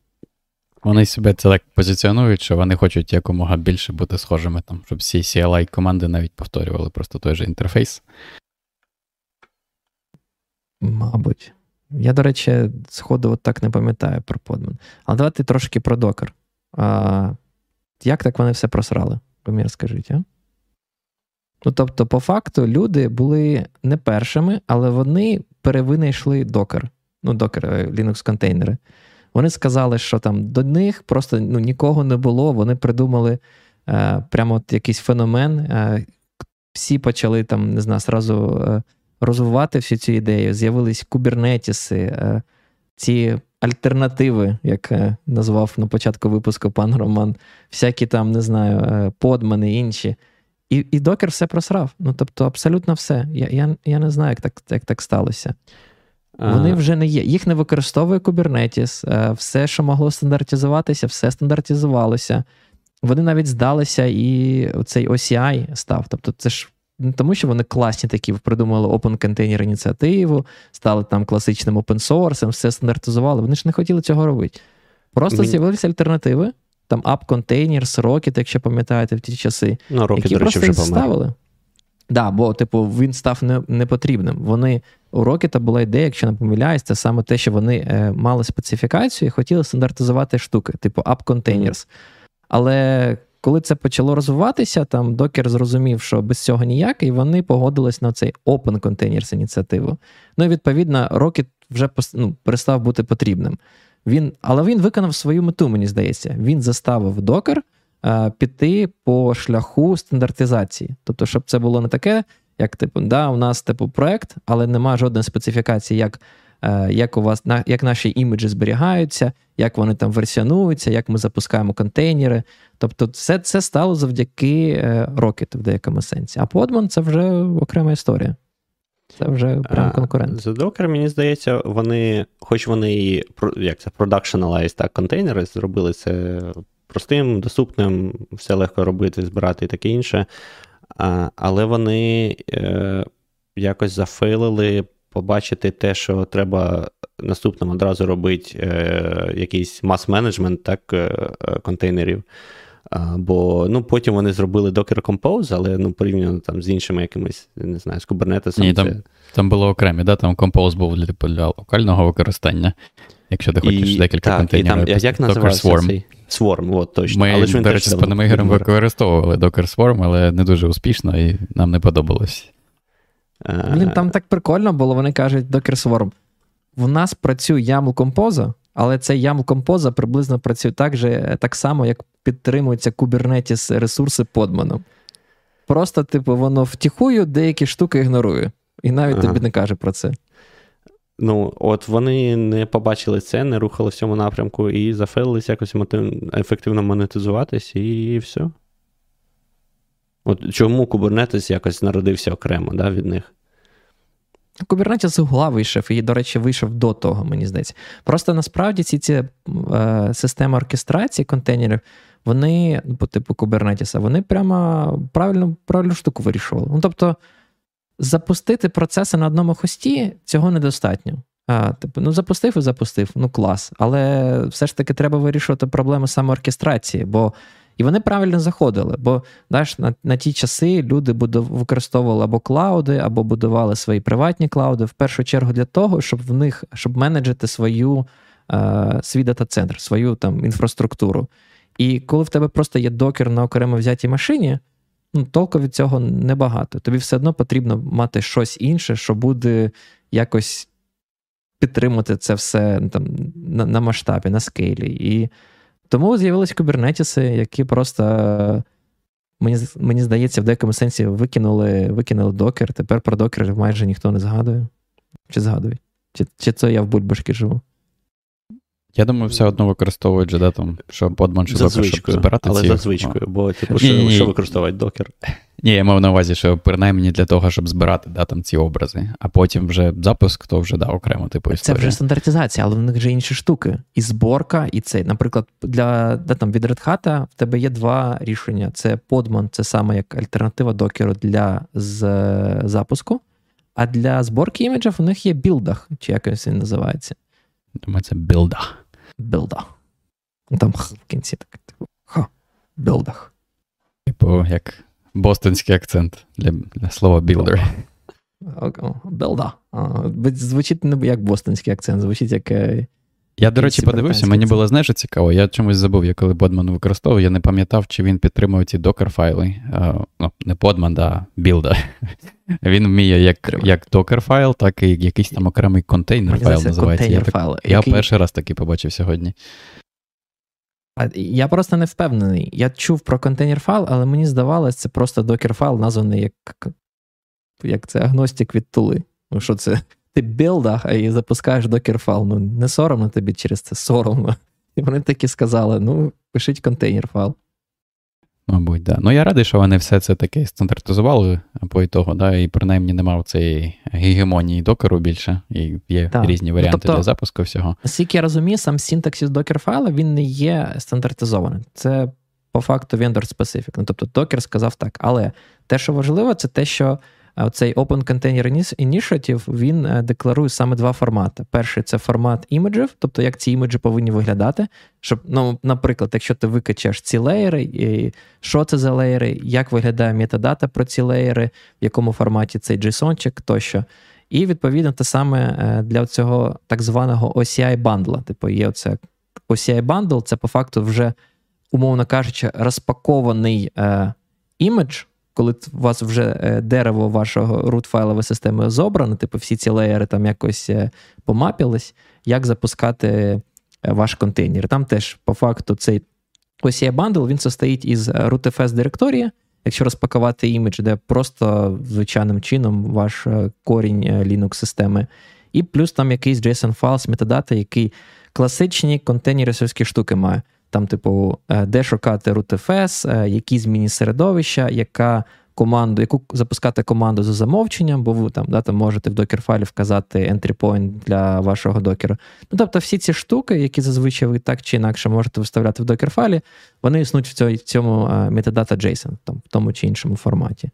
Вони себе це так позиціонують, що вони хочуть якомога більше бути схожими, щоб всі CLI-команди навіть повторювали просто той же інтерфейс. Мабуть. Я, до речі, сходу так не пам'ятаю про Podman. Але давайте трошки про Docker. Як так вони все просрали? Ви мені розкажіть, а? Тобто, по факту, люди були не першими, але вони перевинайшли Docker. Docker, Linux-контейнери. Вони сказали, що там до них просто нікого не було, вони придумали прямо якийсь феномен. Всі почали зразу розвивати всю цю ідею. З'явились кубернетіси, ці альтернативи, як назвав на початку випуску пан Роман, всякі подмани, інші. І Docker все просрав. Тобто абсолютно все. Я не знаю, як так сталося. Вони вже не є. Їх не використовує Kubernetes. Все, що могло стандартизуватися, все стандартизувалося. Вони навіть здалися і цей OCI став. Тобто це ж не тому, що вони класні такі, придумали Open Container ініціативу, стали класичним open-source, все стандартизували. Вони ж не хотіли цього робити. Просто з'явилися альтернативи. Там App Containers, Rocket, якщо пам'ятаєте, в ті часи. Rocket, які до речі, просто вже помер. Ставили. Так, бо він став непотрібним. Вони у Rocket була ідея, якщо не помиляюсь, це саме те, що вони мали специфікацію і хотіли стандартизувати штуки, типу app containers. Але коли це почало розвиватися, там Docker зрозумів, що без цього ніяк, і вони погодились на цей Open Containers ініціативу. Ну і, відповідно, Rocket вже перестав бути потрібним. Але він виконав свою мету, мені здається. Він заставив Docker піти по шляху стандартизації. Тобто, щоб це було не таке, як, типу, да, у нас, типу, проект, але немає жодної специфікації, як у вас, як наші іміджі зберігаються, як вони там версіонуються, як ми запускаємо контейнери. Тобто все це стало завдяки Rocket в деякому сенсі. А Podman – це вже окрема історія. Це вже прям конкурент. За Docker, мені здається, вони, хоч вони і productionalize, так, контейнери, зробили це простим, доступним, все легко робити, збирати і таке інше, але вони якось зафейлили побачити те, що треба наступним одразу робити якийсь мас-менеджмент, так, контейнерів. Бо, ну, потім вони зробили Docker Compose, але, ну, порівняно там з іншими якимись, не знаю, з Kubernetes. Ні, там було окремі, да? Там Compose був для локального використання, якщо ти хочеш декілька контейнерів. Так, і там, як називався цей? Swarm, от, точно. Ми, але до речі, з паном Ігорем використовували Docker Swarm, але не дуже успішно, і нам не подобалось. Блін, там так прикольно було, вони кажуть, Docker Swarm. В нас працює YAML Compose, але цей YAML Compose приблизно працює так само, як підтримуються Kubernetes ресурси Podman. Просто, типу, воно втіхує, деякі штуки ігнорує. І навіть тобі не каже про це. Ну, от вони не побачили це, не рухали в цьому напрямку і зафейлились якось ефективно монетизуватись, і все. От чому Kubernetes якось народився окремо, да, від них? Kubernetes з угла вийшов, і, до речі, вийшов до того, мені здається. Просто насправді ці системи оркестрації контейнерів, вони, по типу Kubernetes, вони прямо правильну штуку вирішували. Ну, тобто, запустити процеси на одному хості, цього недостатньо. Типу, ну, запустив і запустив, ну, клас. Але все ж таки треба вирішувати проблему самооркестрації, бо і вони правильно заходили, бо, знаєш, на ті часи люди використовували або клауди, або будували свої приватні клауди, в першу чергу для того, щоб менеджити свій дата-центр, свою там інфраструктуру. І коли в тебе просто є докер на окремо взятій машині, ну, толку від цього небагато. Тобі все одно потрібно мати щось інше, що буде якось підтримати це все там, на масштабі, на скейлі. І тому з'явились кубернетіси, які просто, мені здається, в деякому сенсі викинули докер. Тепер про докер майже ніхто не згадує. Чи згадує? Чи це я в бульбашки живу? Я думаю, все одно використовують же, да, там, що Podman, що Docker, щоб збирати ці... Але за звичкою, бо типу, що використовувати Docker? Ні, я мав на увазі, що принаймні для того, щоб збирати, да, там, ці образи, а потім вже запуск, то вже, да, окремо, типу, історія. Це вже стандартизація, але в них вже інші штуки. І зборка, і цей. Наприклад, від Red Hat в тебе є два рішення. Це Podman, це саме як альтернатива Docker для запуску, а для зборки іміджів у них є Buildah, чи якось він називається. Думаю, це Buildah. Buildah. Там х в кінці так. Типу, ха. Buildah. Типу, як бостонський акцент для слова builder. Buildah. Звучить не як бостонський акцент, звучить як... Я, до речі, подивився, мені було, знаєш, цікаво. Я чомусь забув, я коли Podman використовував, я не пам'ятав, чи він підтримує ці докер-файли. Ну, не Podman, да, Buildah. Він вміє як докер-файл, так і якийсь там окремий контейнер-файл називається. Я перший раз такий побачив сьогодні. Я просто не впевнений. Я чув про контейнер-файл, але мені здавалось, це просто докер-файл, названий як це агностик від тули. Ну, що це... Ти Buildah і запускаєш докер-файл. Ну, не соромно тобі через це, соромно. І вони таки сказали, ну, пишіть контейнер-файл. Мабуть, так. Да. Ну, я радий, що вони все це таке стандартизували по ітогу, да, і принаймні немає цієї гегемонії докеру більше, і є різні варіанти, ну, тобто, для запуску всього. Наскільки я розумію, сам синтаксис докер-файла, він не є стандартизований. Це, по факту, vendor-specific. Ну, тобто, докер сказав так. Але те, що важливо, це те, що цей Open Container Initiative, він декларує саме два формати. Перший – це формат іміджів, тобто як ці іміджі повинні виглядати, щоб, ну, наприклад, якщо ти викачаєш ці леєри, і що це за леєри, як виглядає метадата про ці леєри, в якому форматі цей JSON-чик тощо. І, відповідно, те саме для цього так званого OCI-бандла. Типу, є оце OCI-бандл, це по факту вже, умовно кажучи, розпакований імідж, коли у вас вже дерево вашого root-файлової системи зобране, типу всі ці леєри там якось помапілись, як запускати ваш контейнер. Там теж, по факту, цей OCI-бандл, він состоїть із rootfs-директорії, якщо розпакувати імідж, де просто звичайним чином ваш корінь Linux-системи. І плюс там якийсь JSON-файл з метадата, який класичні контейнерівські штуки має. Там, типу, де шукати rootFS, які зміни середовища, яку запускати команду за замовченням, бо ви там, да, там можете в докер-файлі вказати entry point для вашого докера. Ну, тобто всі ці штуки, які зазвичай ви так чи інакше можете виставляти в докер-файлі, вони існують в цьому metadata JSON, там, в тому чи іншому форматі.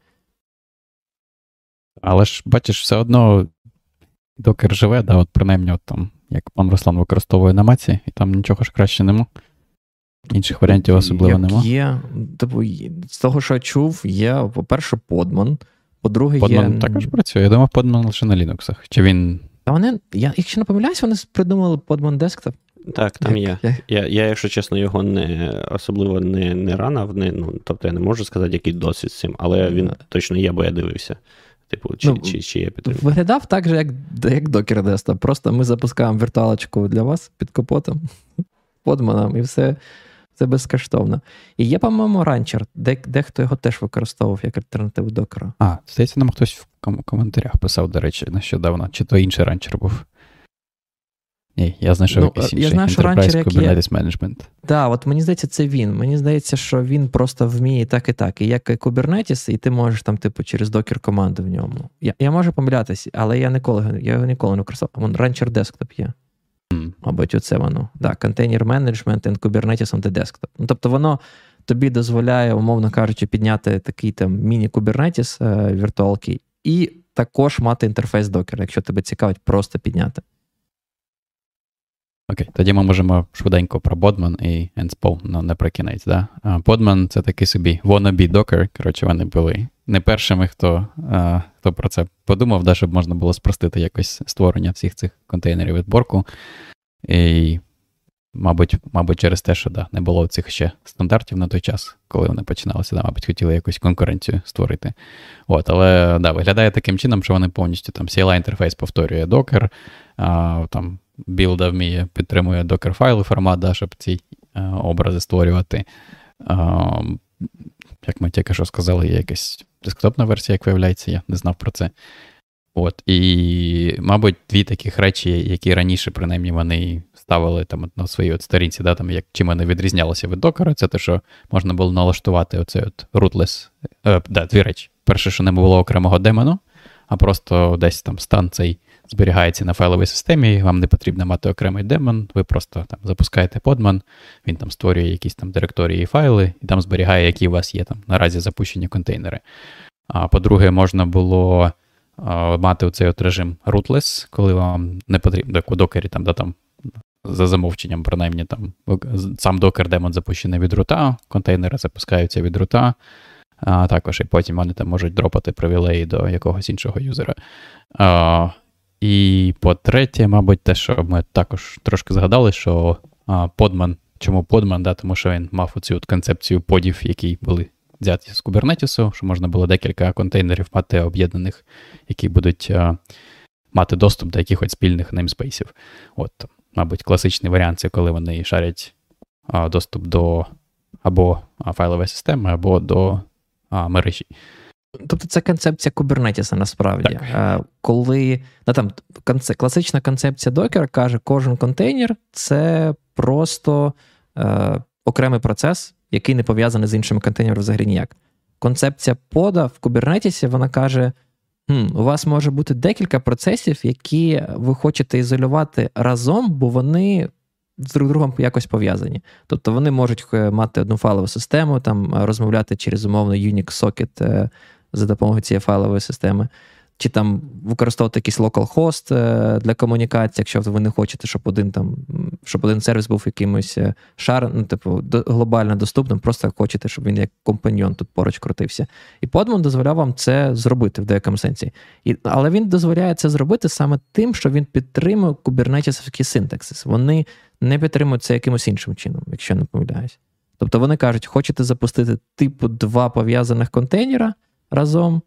Але ж, бачиш, все одно докер живе, да, от принаймні, от там, як пан Руслан використовує на маці, і там нічого ж краще нема. Інших варіантів особливо нема. Є, тобто, з того, що я чув, є, по-перше, Podman, по-друге, Podman є... Podman також працює? Я думав, Podman лише на Лінуксах. Чи він... Та вони, якщо не помиляюсь, вони придумали Podman Desktop. Так, там є. Я, якщо чесно, його не особливо не ранав, тобто я не можу сказати, який досвід з цим, але він точно є, бо я дивився. Типу, чи я підтримую. Виглядав так же, як Docker Desktop. Просто ми запускаємо віртуалочку для вас під капотом, Podman, і все... Це безкоштовно. І є, по-моєму, Rancher. Дехто його теж використовував як альтернативу докеру. А, здається, нам хтось в коментарях писав, до речі, нещодавно. Чи то інший Rancher був? Ні, я знайшов якийсь інший. Я знаю, що Rancher, як Kubernetes Management. Так, да, от мені здається, це він. Мені здається, що він просто вміє так і так. І як і Kubernetes, і ти можеш там, типу, через докер-команду в ньому. Я можу помилятися, але я його ніколи не використовував. Rancher Desktop є. Мабуть, оце воно. Да, контейнер менеджмент and Kubernetes on the desktop. Ну, тобто воно тобі дозволяє, умовно кажучи, підняти такий там міні-Kubernetes віртуалки і також мати інтерфейс Docker, якщо тебе цікавить просто підняти. Окей, тоді ми можемо швиденько про Podman і nspawn, ну не про кінець, да? Podman – це такий собі wannabe Docker, коротше, вони були не першими, хто про це подумав, да, щоб можна було спростити якось створення всіх цих контейнерів відборку. І, мабуть, через те, що да, не було цих ще стандартів на той час, коли вони починалися, да, мабуть, хотіли якусь конкуренцію створити. От, але да, виглядає таким чином, що вони повністю там CLI-інтерфейс повторює Docker, там Buildah вміє, підтримує Docker-файли формат, да, щоб ці образи створювати. Як ми тільки що сказали, є якась десктопна версія, як виявляється, я не знав про це. От, і, мабуть, дві таких речі, які раніше, принаймні, вони ставили там на своїй от сторінці, да, там, як чим вони відрізнялися від Docker, це те, що можна було налаштувати оцей от rootless, да, дві речі. Перше, що не було окремого демону, а просто десь там стан цей зберігається на файловій системі, вам не потрібно мати окремий демон, ви просто там запускаєте Podman, він там створює якісь там директорії і файли, і там зберігає, які у вас є там наразі запущені контейнери. А по-друге, можна було мати оцей от режим rootless, коли вам не потрібно, у докері там, да, там за замовченням, принаймні, там сам докер-демон запущений від рута, контейнери запускаються від рута, а також і потім вони там можуть дропати привілеї до якогось іншого юзера. І по-третє, мабуть, те, що ми також трошки згадали, що Podman, чому Podman, да, тому що він мав оцю концепцію подів, які були взяті з Kubernetes, що можна було декілька контейнерів мати об'єднаних, які будуть мати доступ до якихось спільних неймспейсів. От, мабуть, класичний варіант, це коли вони шарять доступ до або файлової системи, або до мережі. Тобто це концепція Kubernetes насправді. Так. Коли там, класична концепція Docker каже, кожен контейнер – це просто окремий процес, який не пов'язаний з іншими контейнерами взагалі ніяк. Концепція пода в Kubernetes, вона каже, у вас може бути декілька процесів, які ви хочете ізолювати разом, бо вони з друг другом якось пов'язані. Тобто вони можуть мати одну файлову систему, там розмовляти через умовно Unix-сокет, за допомогою цієї файлової системи. чи там використовувати якийсь локал-хост для комунікації, якщо ви не хочете, щоб один сервіс був якимось глобально доступним, просто хочете, щоб він як компаньйон тут поруч крутився. І Podman дозволяв вам це зробити в деякому сенсі. Але він дозволяє це зробити саме тим, що він підтримує кубернетісовські синтакси. Вони не підтримують це якимось іншим чином, якщо я не помиляюсь. Тобто вони кажуть, хочете запустити типу два пов'язаних контейнера разом,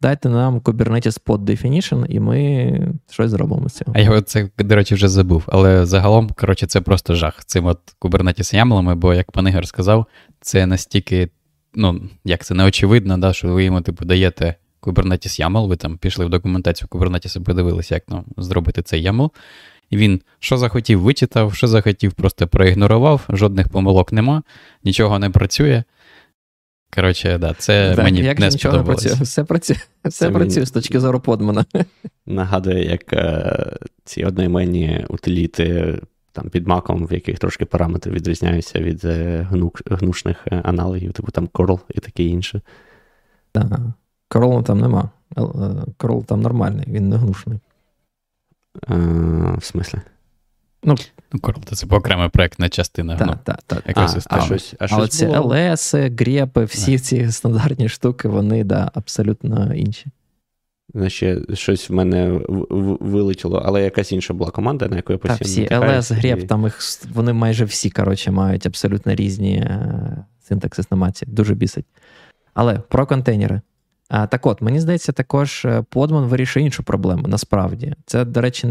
дайте нам Kubernetes pod definition, і ми щось зробимо з цього. А я це, до речі, вже забув. Але загалом, коротше, це просто жах цим от Kubernetes YAML-ами, бо, як пан Ігор сказав, це настільки, як це, неочевидно, да, що ви йому, даєте Kubernetes YAML, ви там пішли в документацію Kubernetes, подивилися, як зробити цей YAML. І він, що захотів, вичитав, що захотів, просто проігнорував, жодних помилок нема, нічого не працює. Коротше, да, це так, мені не сподобалося. Все працює з точки зору Podman. Нагадує, як ці одноіменні утиліти там, під маком, в яких трошки параметри відрізняються від гнушних аналогів, типу там curl і таке інше. Так, curl там нема. Curl там нормальний, він не гнушний. В смислі? Curl — це окремий проєктна частина. Але ці LS, грепи, всі ці стандартні штуки, вони, абсолютно інші. Значить, щось в мене вилетіло, але якась інша була команда, на яку я постійно натихаюся. Так, всі LS, греп, там вони майже всі, мають абсолютно різні синтакси номації. Дуже бісить. Але про контейнери. Так от, мені здається, також Podman вирішує іншу проблему, насправді. Це, до речі,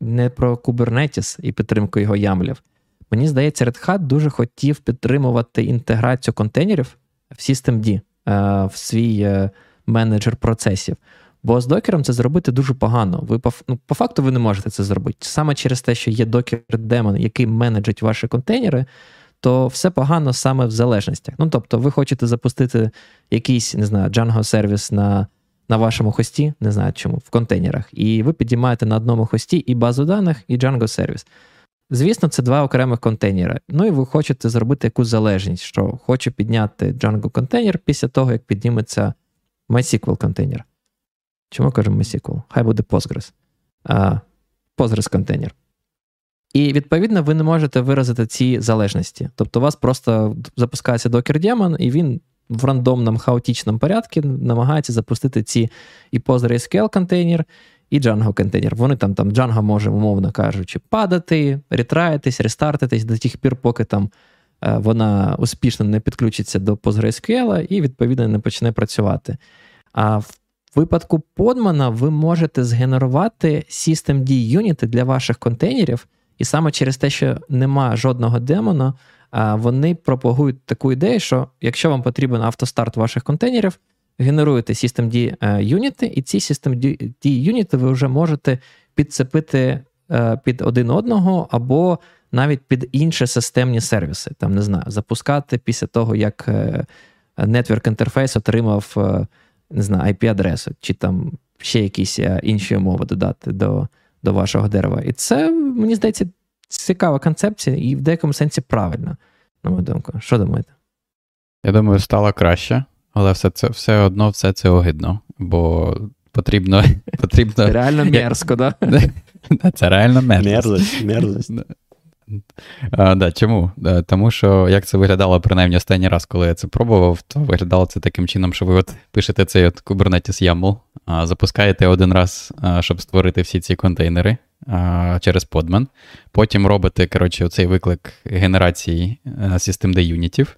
не про Kubernetes і підтримку його ямлів. Мені здається, Red Hat дуже хотів підтримувати інтеграцію контейнерів в SystemD, в свій менеджер процесів. Бо з докером це зробити дуже погано. Ви, по факту ви не можете це зробити. Саме через те, що є докер-демон, який менеджить ваші контейнери, то все погано саме в залежностях. Тобто ви хочете запустити якийсь, не знаю, Django-сервіс на вашому хості, не знаю чому, в контейнерах, і ви підіймаєте на одному хості і базу даних, і Django-сервіс. Звісно, це два окремих контейнери. І ви хочете зробити якусь залежність, що хочу підняти Django-контейнер після того, як підніметься MySQL-контейнер. Чому кажемо MySQL? Хай буде Postgres. Postgres-контейнер. І, відповідно, ви не можете виразити ці залежності. Тобто у вас просто запускається докер-демон, і він в рандомному, хаотичному порядку намагається запустити ці і PostgreSQL-контейнер, і Django-контейнер. Вони там Django може, умовно кажучи, падати, ретраїтись, рестартитись до тих пір, поки там вона успішно не підключиться до PostgreSQL і, відповідно, не почне працювати. А в випадку Podman ви можете згенерувати systemd-юніти для ваших контейнерів. І саме через те, що нема жодного демона, вони пропагують таку ідею, що якщо вам потрібен автостарт ваших контейнерів, генеруєте systemd-юніти, і ці systemd-юніти ви вже можете підцепити під один одного, або навіть під інші системні сервіси. Там, не знаю, запускати після того, як network-інтерфейс отримав, не знаю, IP-адресу, чи там ще якісь інші умови додати до вашого дерева. І це, мені здається, цікава концепція і в деякому сенсі правильна, на мою думку. Що думаєте? Я думаю, стало краще, але все це огидно, бо потрібно... Це реально мерзко, да? Це реально мерзость. Чому? Тому що, як це виглядало, принаймні, останній раз, коли я це пробував, то виглядало це таким чином, що ви пишете цей Kubernetes YAML, запускаєте один раз, щоб створити всі ці контейнери через Podman, потім робите, цей виклик генерації systemd-юнітів,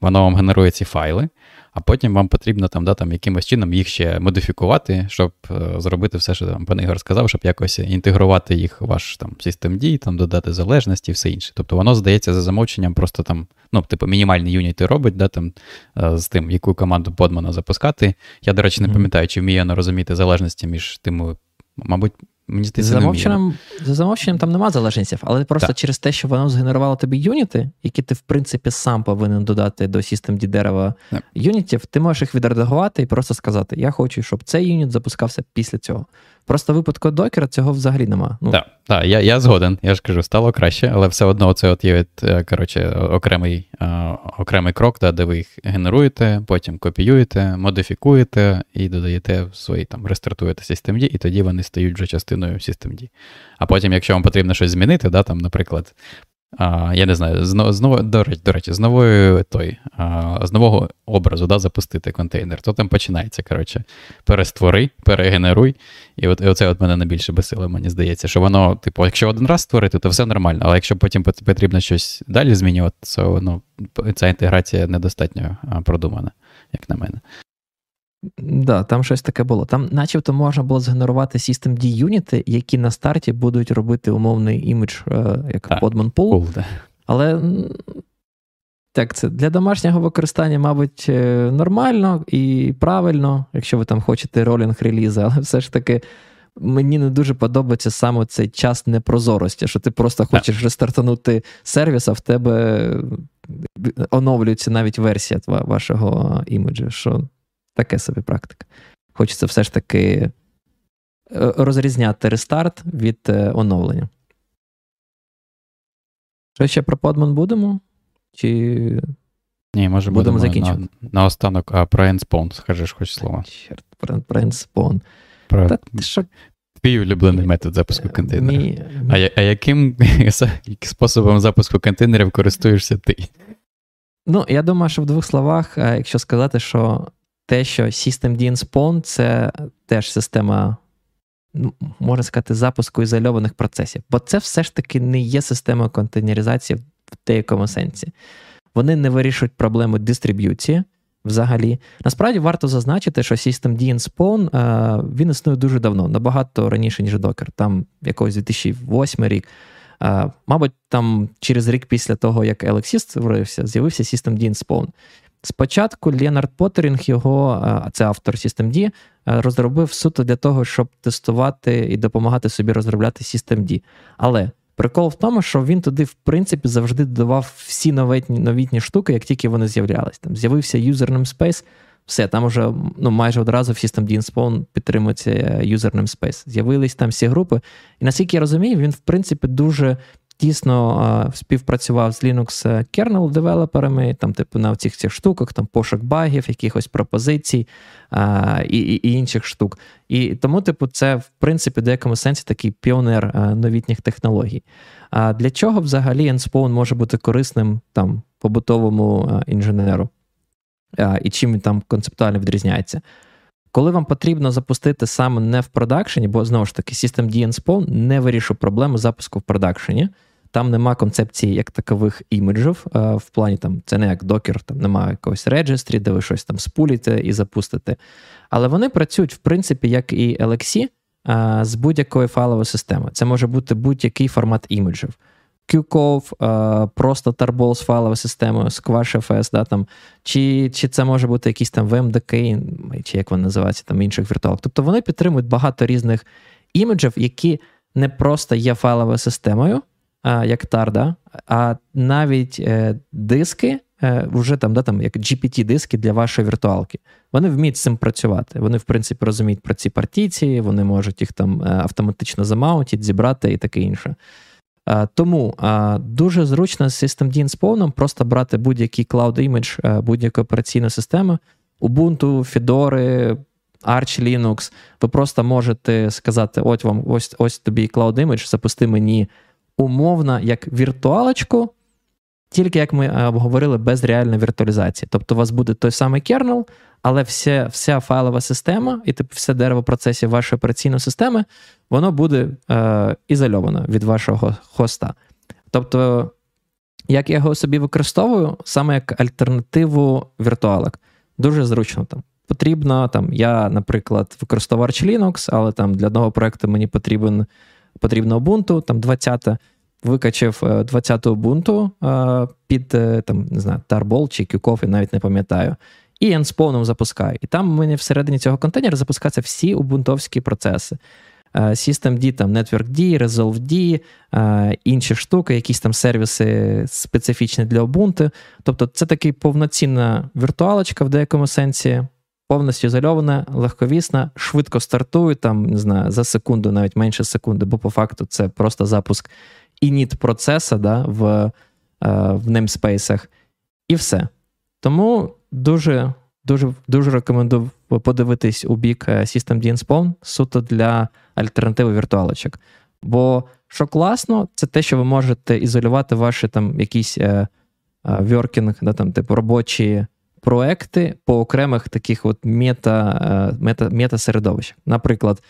воно вам генерує ці файли, а потім вам потрібно якимось чином їх ще модифікувати, щоб зробити все, що пан Ігор сказав, щоб якось інтегрувати їх в ваш systemd, додати залежності і все інше. Тобто воно, здається, за замовченням просто мінімальні юніти робить, з тим, яку команду Podman запускати. Я, до речі, не пам'ятаю, чи вмію розуміти залежності між тими, мабуть, мені здається, не вмію. За замовченням там нема залежностей, але просто через те, що воно згенерувало тобі юніти, які ти, в принципі, сам повинен додати до systemd дерева юнітів, ти можеш їх відредагувати і просто сказати, я хочу, щоб цей юніт запускався після цього. Просто випадку докера цього взагалі нема. Ну. Так, да, я згоден. Я ж кажу, стало краще, але все одно це от є, коротше, окремий крок, да, де ви їх генеруєте, потім копіюєте, модифікуєте і додаєте в свої, там, рестартуєте SystemD, і тоді вони стають вже частиною SystemD. А потім, якщо вам потрібно щось змінити, да, там, наприклад, я не знаю, з нового образу, да, запустити контейнер, то там починається, коротше, перествори, перегенеруй, і оце от мене найбільше бесило, мені здається, що воно, типу, якщо один раз створити, то все нормально, але якщо потім потрібно щось далі змінювати, то ну, ця інтеграція недостатньо продумана, як на мене. Да, там щось таке було. Там начебто можна було згенерувати systemd юніти, які на старті будуть робити умовний імідж, як Podman pool. Да. Але так, це для домашнього використання, мабуть, нормально і правильно, якщо ви там хочете ролінг релізи, але все ж таки мені не дуже подобається саме цей час непрозорості, що ти просто хочеш рестартанути сервіс, а в тебе оновлюється навіть версія вашого іміджу, що таке собі практика. Хочеться все ж таки розрізняти рестарт від оновлення. Що ще про Podman будемо? Чи ні, може будемо закінчувати? На останок, а про nspawn скажеш хоч слово. Черт, про nspawn. Твій улюблений метод запуску контейнерів. А яким способом запуску контейнерів користуєшся ти? Ну, я думаю, що в двох словах, якщо сказати, що те, що systemd-nspawn – це теж система, ну, можна сказати, запуску ізольованих процесів. Бо це все ж таки не є системою контейнеризації в деякому сенсі. Вони не вирішують проблему дистриб'юції взагалі. Насправді, варто зазначити, що systemd-nspawn, він існує дуже давно, набагато раніше, ніж Docker. Там якогось 2008 рік. Мабуть, там через рік після того, як LXC створився, з'явився systemd-nspawn. Спочатку Леонард Поттерінг, його, це автор SystemD, розробив суто для того, щоб тестувати і допомагати собі розробляти SystemD. Але прикол в тому, що він туди, в принципі, завжди додавав всі новітні штуки, як тільки вони з'являлись. Там з'явився user namespace, все, там уже, ну, майже одразу в systemd-nspawn підтримується user namespace. З'явились там всі групи. І наскільки я розумію, він, в принципі, дуже тісно співпрацював з Linux kernel-девелоперами, там, типу, на цих штуках, там, пошук багів, якихось пропозицій і інших штук. І тому, типу, це, в принципі, в деякому сенсі такий піонер новітніх технологій. А для чого взагалі nspawn може бути корисним, там, побутовому інженеру? І чим він там концептуально відрізняється? Коли вам потрібно запустити саме не в продакшені, бо, знову ж таки, systemd-nspawn не вирішує проблему запуску в продакшені. Там нема концепції як такових іміджів, в плані, там, це не як Docker, там немає якогось реджестрі, де ви щось там спуліте і запустите. Але вони працюють, в принципі, як і LXC, з будь-якої файлової системи. Це може бути будь-який формат іміджів. QCOV, просто Tarball з файловою системою, SquashFS, да, там, чи це може бути якийсь там VMDK, чи як вони називаються, там, інших віртуалок. Тобто вони підтримують багато різних іміджів, які не просто є файловою системою, як TAR, да, а навіть диски, вже там, да, там, як GPT-диски для вашої віртуалки. Вони вміють з цим працювати. Вони, в принципі, розуміють про ці партиції, вони можуть їх там автоматично замаунтити, зібрати і таке інше. Тому дуже зручно з systemd-nspawn просто брати будь-який cloud-image будь-якої операційної системи. Ubuntu, Fedora, Arch Linux. Ви просто можете сказати, от вам, ось тобі cloud-image, запусти мені умовно як віртуалочку, тільки, як ми обговорили, без реальної віртуалізації. Тобто у вас буде той самий кернел, але вся файлова система і типу, все дерево процесів вашої операційної системи, воно буде ізольовано від вашого хоста. Тобто, як я його собі використовую, саме як альтернативу віртуалок. Дуже зручно там. Потрібно, там, я, наприклад, використовую Arch Linux, але там, для одного проєкту мені потрібно Ubuntu, там 20-та. Викачив 20-ту Ubuntu під, там, не знаю, Tarball чи QCOV, я навіть не пам'ятаю. І nspawn запускаю. І там мені всередині цього контейнера запускаються всі убунтовські процеси. Systemd, там, NetworkD, ResolveD, інші штуки, якісь там сервіси специфічні для Ubuntu. Тобто це така повноцінна віртуалочка в деякому сенсі, повністю ізольована, легковісна, швидко стартує, там, не знаю, за секунду, навіть менше секунди, бо по факту це просто запуск init процеса, да, в неймспейсах, і все. Тому дуже, дуже, дуже рекомендую подивитись у бік systemd-nspawn суто для альтернативи віртуалочок. Бо що класно, це те, що ви можете ізолювати ваші там якісь working, да, там, типу робочі проекти по окремих таких от мета-середовищах. Наприклад,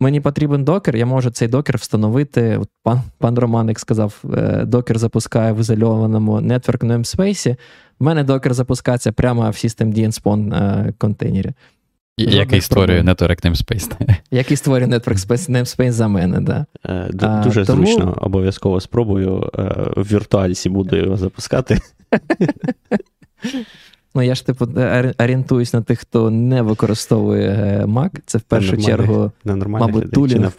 мені потрібен докер, я можу цей докер встановити. От пан Роман, як сказав, докер запускає в ізольованому network namespace. В мене докер запускається прямо в systemd-nspawn контейнері. Який створює Network Namespace. Який створює Network Namespace за мене, да. Дуже тому... зручно, обов'язково спробую. В віртуальсі буду його запускати. Ну, я ж, типу, орієнтуюсь на тих, хто не використовує Mac. Це в першу чергу, мабуть, тулінг.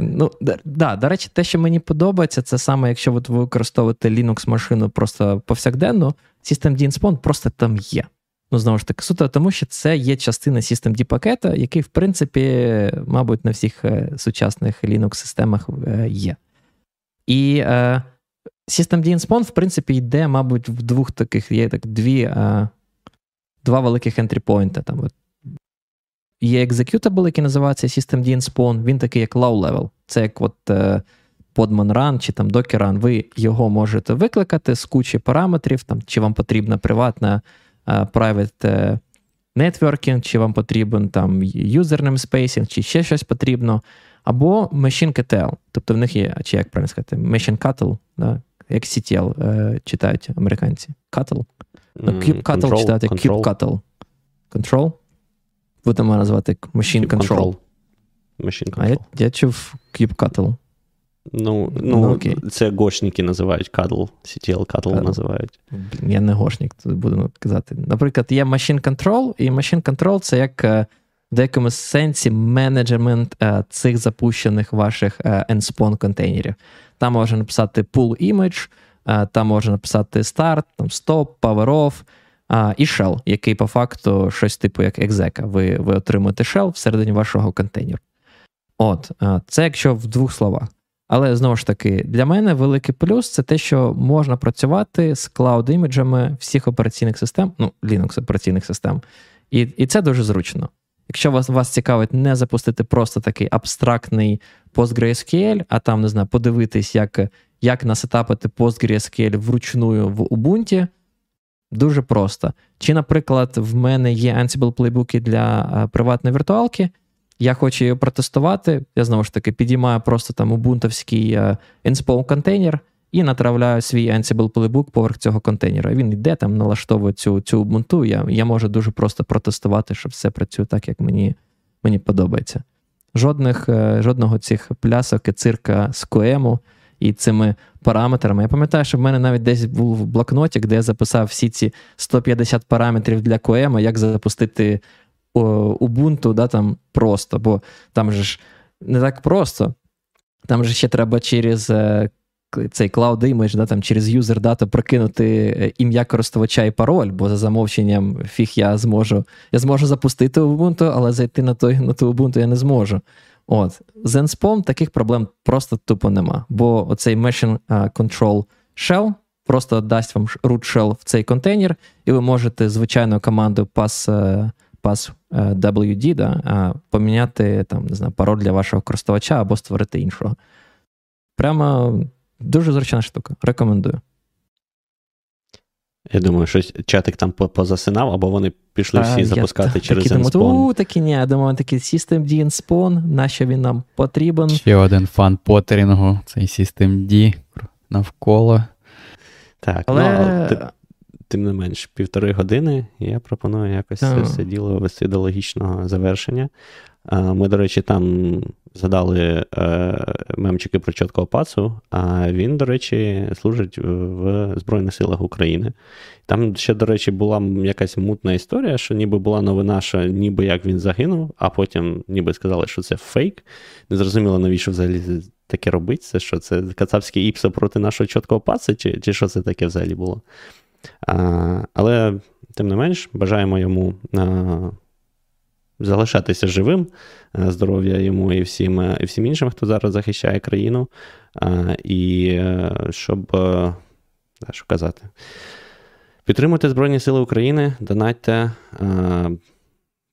Ну, да, до речі, те, що мені подобається, це саме, якщо ви використовуєте Linux-машину просто повсякденно, systemd-nspawn просто там є. Ну, знову ж таки, суто тому, що це є частина systemd-пакета, який, в принципі, мабуть, на всіх сучасних Linux-системах є. І systemd-nspawn, в принципі, йде, мабуть, в двох таких, є так, два великих ентріпойнти. Там от є executable, який називається systemd-nspawn, він такий як low-level. Це як от Podman run чи там Docker run. Ви його можете викликати з кучі параметрів, там, чи вам потрібна приватна private networking, чи вам потрібен там user namespacing, чи ще щось потрібно, або machine cattle, тобто в них є, чи як правильно сказати, machine cattle, да? Як CTL читають американці. Cattle? Kubectl читають як kubectl. Control? Будемо назвати machine control. Machine control. А я чув kubectl. Ну окей. Це гошники називають кадл, CTL кадл називають. Я не гошник, тут будемо казати. Наприклад, є machine control, і machine control це як в деякому сенсі менеджмент цих запущених ваших nspawn контейнерів. Там можна написати pull image, там можна написати start, там stop, power off і shell, який по факту щось типу як екзека. Ви отримуєте shell всередині вашого контейнеру. От, це якщо в двох словах. Але, знову ж таки, для мене великий плюс – це те, що можна працювати з клауд-іміджами всіх операційних систем, ну, Linux-операційних систем. І це дуже зручно. Якщо вас цікавить не запустити просто такий абстрактний PostgreSQL, а там, не знаю, подивитись, як насетапити PostgreSQL вручную в Ubuntu, дуже просто. Чи, наприклад, в мене є Ansible плейбуки для приватної віртуалки, я хочу її протестувати, я, знову ж таки, підіймаю просто там убунтовський nspawn контейнер і натравляю свій Ansible playbook поверх цього контейнера. Він йде, там налаштовує цю Ubuntu, я можу дуже просто протестувати, щоб все працює так, як мені подобається. Жодного цих плясок і цирка з QEM і цими параметрами. Я пам'ятаю, що в мене навіть десь був блокноті, де я записав всі ці 150 параметрів для QEM, як запустити Ubuntu, да, там просто, бо там же ж не так просто, там же ще треба через цей cloud image, да, там через user data прокинути ім'я користувача і пароль, бо за замовченням фіг я зможу запустити Ubuntu, але зайти на ту Ubuntu я не зможу. От. З nspawn таких проблем просто тупо нема, бо оцей machine control shell просто дасть вам root shell в цей контейнер, і ви можете звичайною командою pass WD, да, поміняти там, не знаю, пароль для вашого користувача або створити іншого. Прямо дуже зручна штука. Рекомендую. Я думаю, що чатик там позасинав, або вони пішли всі запускати через nspawn. Такі ні, я думаю, такий systemd nspawn, нащо він нам потрібен. Ще один фан поттерінгу, цей systemd навколо. Так, але... ну, тим не менш, 1,5 години, я пропоную якось все діло вести до логічного завершення. Ми, до речі, там згадали мемчики про чіткого пацу, а він, до речі, служить в Збройних силах України. Там ще, до речі, була якась мутна історія, що ніби була новина, що ніби як він загинув, а потім ніби сказали, що це фейк. Не зрозуміло, навіщо взагалі таке робиться, що це кацапське іпсо проти нашого чіткого пацу, чи що це таке взагалі було. Але, тим не менш, бажаємо йому залишатися живим, здоров'я йому і всім іншим, хто зараз захищає країну. І щоб, що казати, підтримуйте Збройні Сили України, донатьте,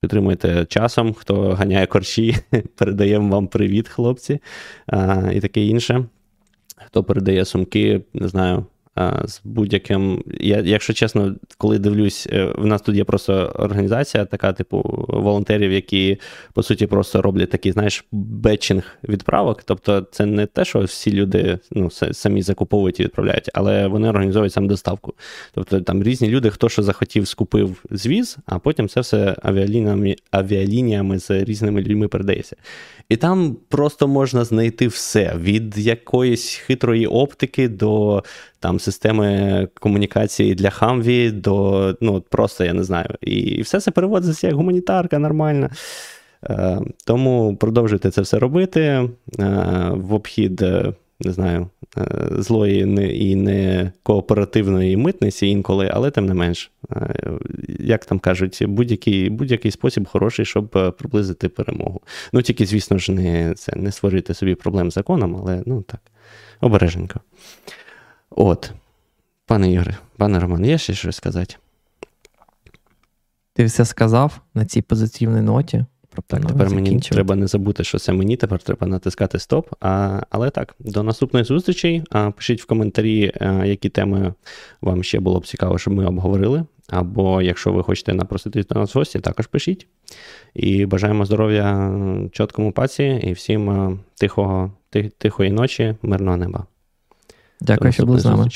підтримуйте часом, хто ганяє корчі, передаємо вам привіт, хлопці, і таке інше. Хто передає сумки, не знаю, з будь-яким... Я, якщо чесно, коли дивлюсь, в нас тут є просто організація така, типу, волонтерів, які, по суті, просто роблять такий, знаєш, бетчинг відправок. Тобто це не те, що всі люди, ну, самі закуповують і відправляють, але вони організовують сам доставку. Тобто там різні люди, хто що захотів, скупив, звіз, а потім це все авіалініями з різними людьми передається. І там просто можна знайти все. Від якоїсь хитрої оптики до... там системи комунікації для Хамві до, ну, просто, я не знаю. І все це переводиться як гуманітарка, нормально. Тому продовжуйте це все робити в обхід, не знаю, злої і не кооперативної митниці інколи, але тим не менш. Як там кажуть, будь-який спосіб хороший, щоб приблизити перемогу. Ну, тільки, звісно ж, не створюйте собі проблем з законом, але, ну, так, обережненько. От, пане Ігоре, пане Роман, є ще щось сказати? Ти все сказав на цій позитивній ноті. Так, тепер мені треба не забути, що це мені, тепер треба натискати стоп. Але так, до наступної зустрічі. Пишіть в коментарі, які теми вам ще було б цікаво, щоб ми обговорили. Або якщо ви хочете напроситись до нас в гості, також пишіть. І бажаємо здоров'я чіткому паці і всім тихої ночі, мирного неба. Дякую, що були з нами.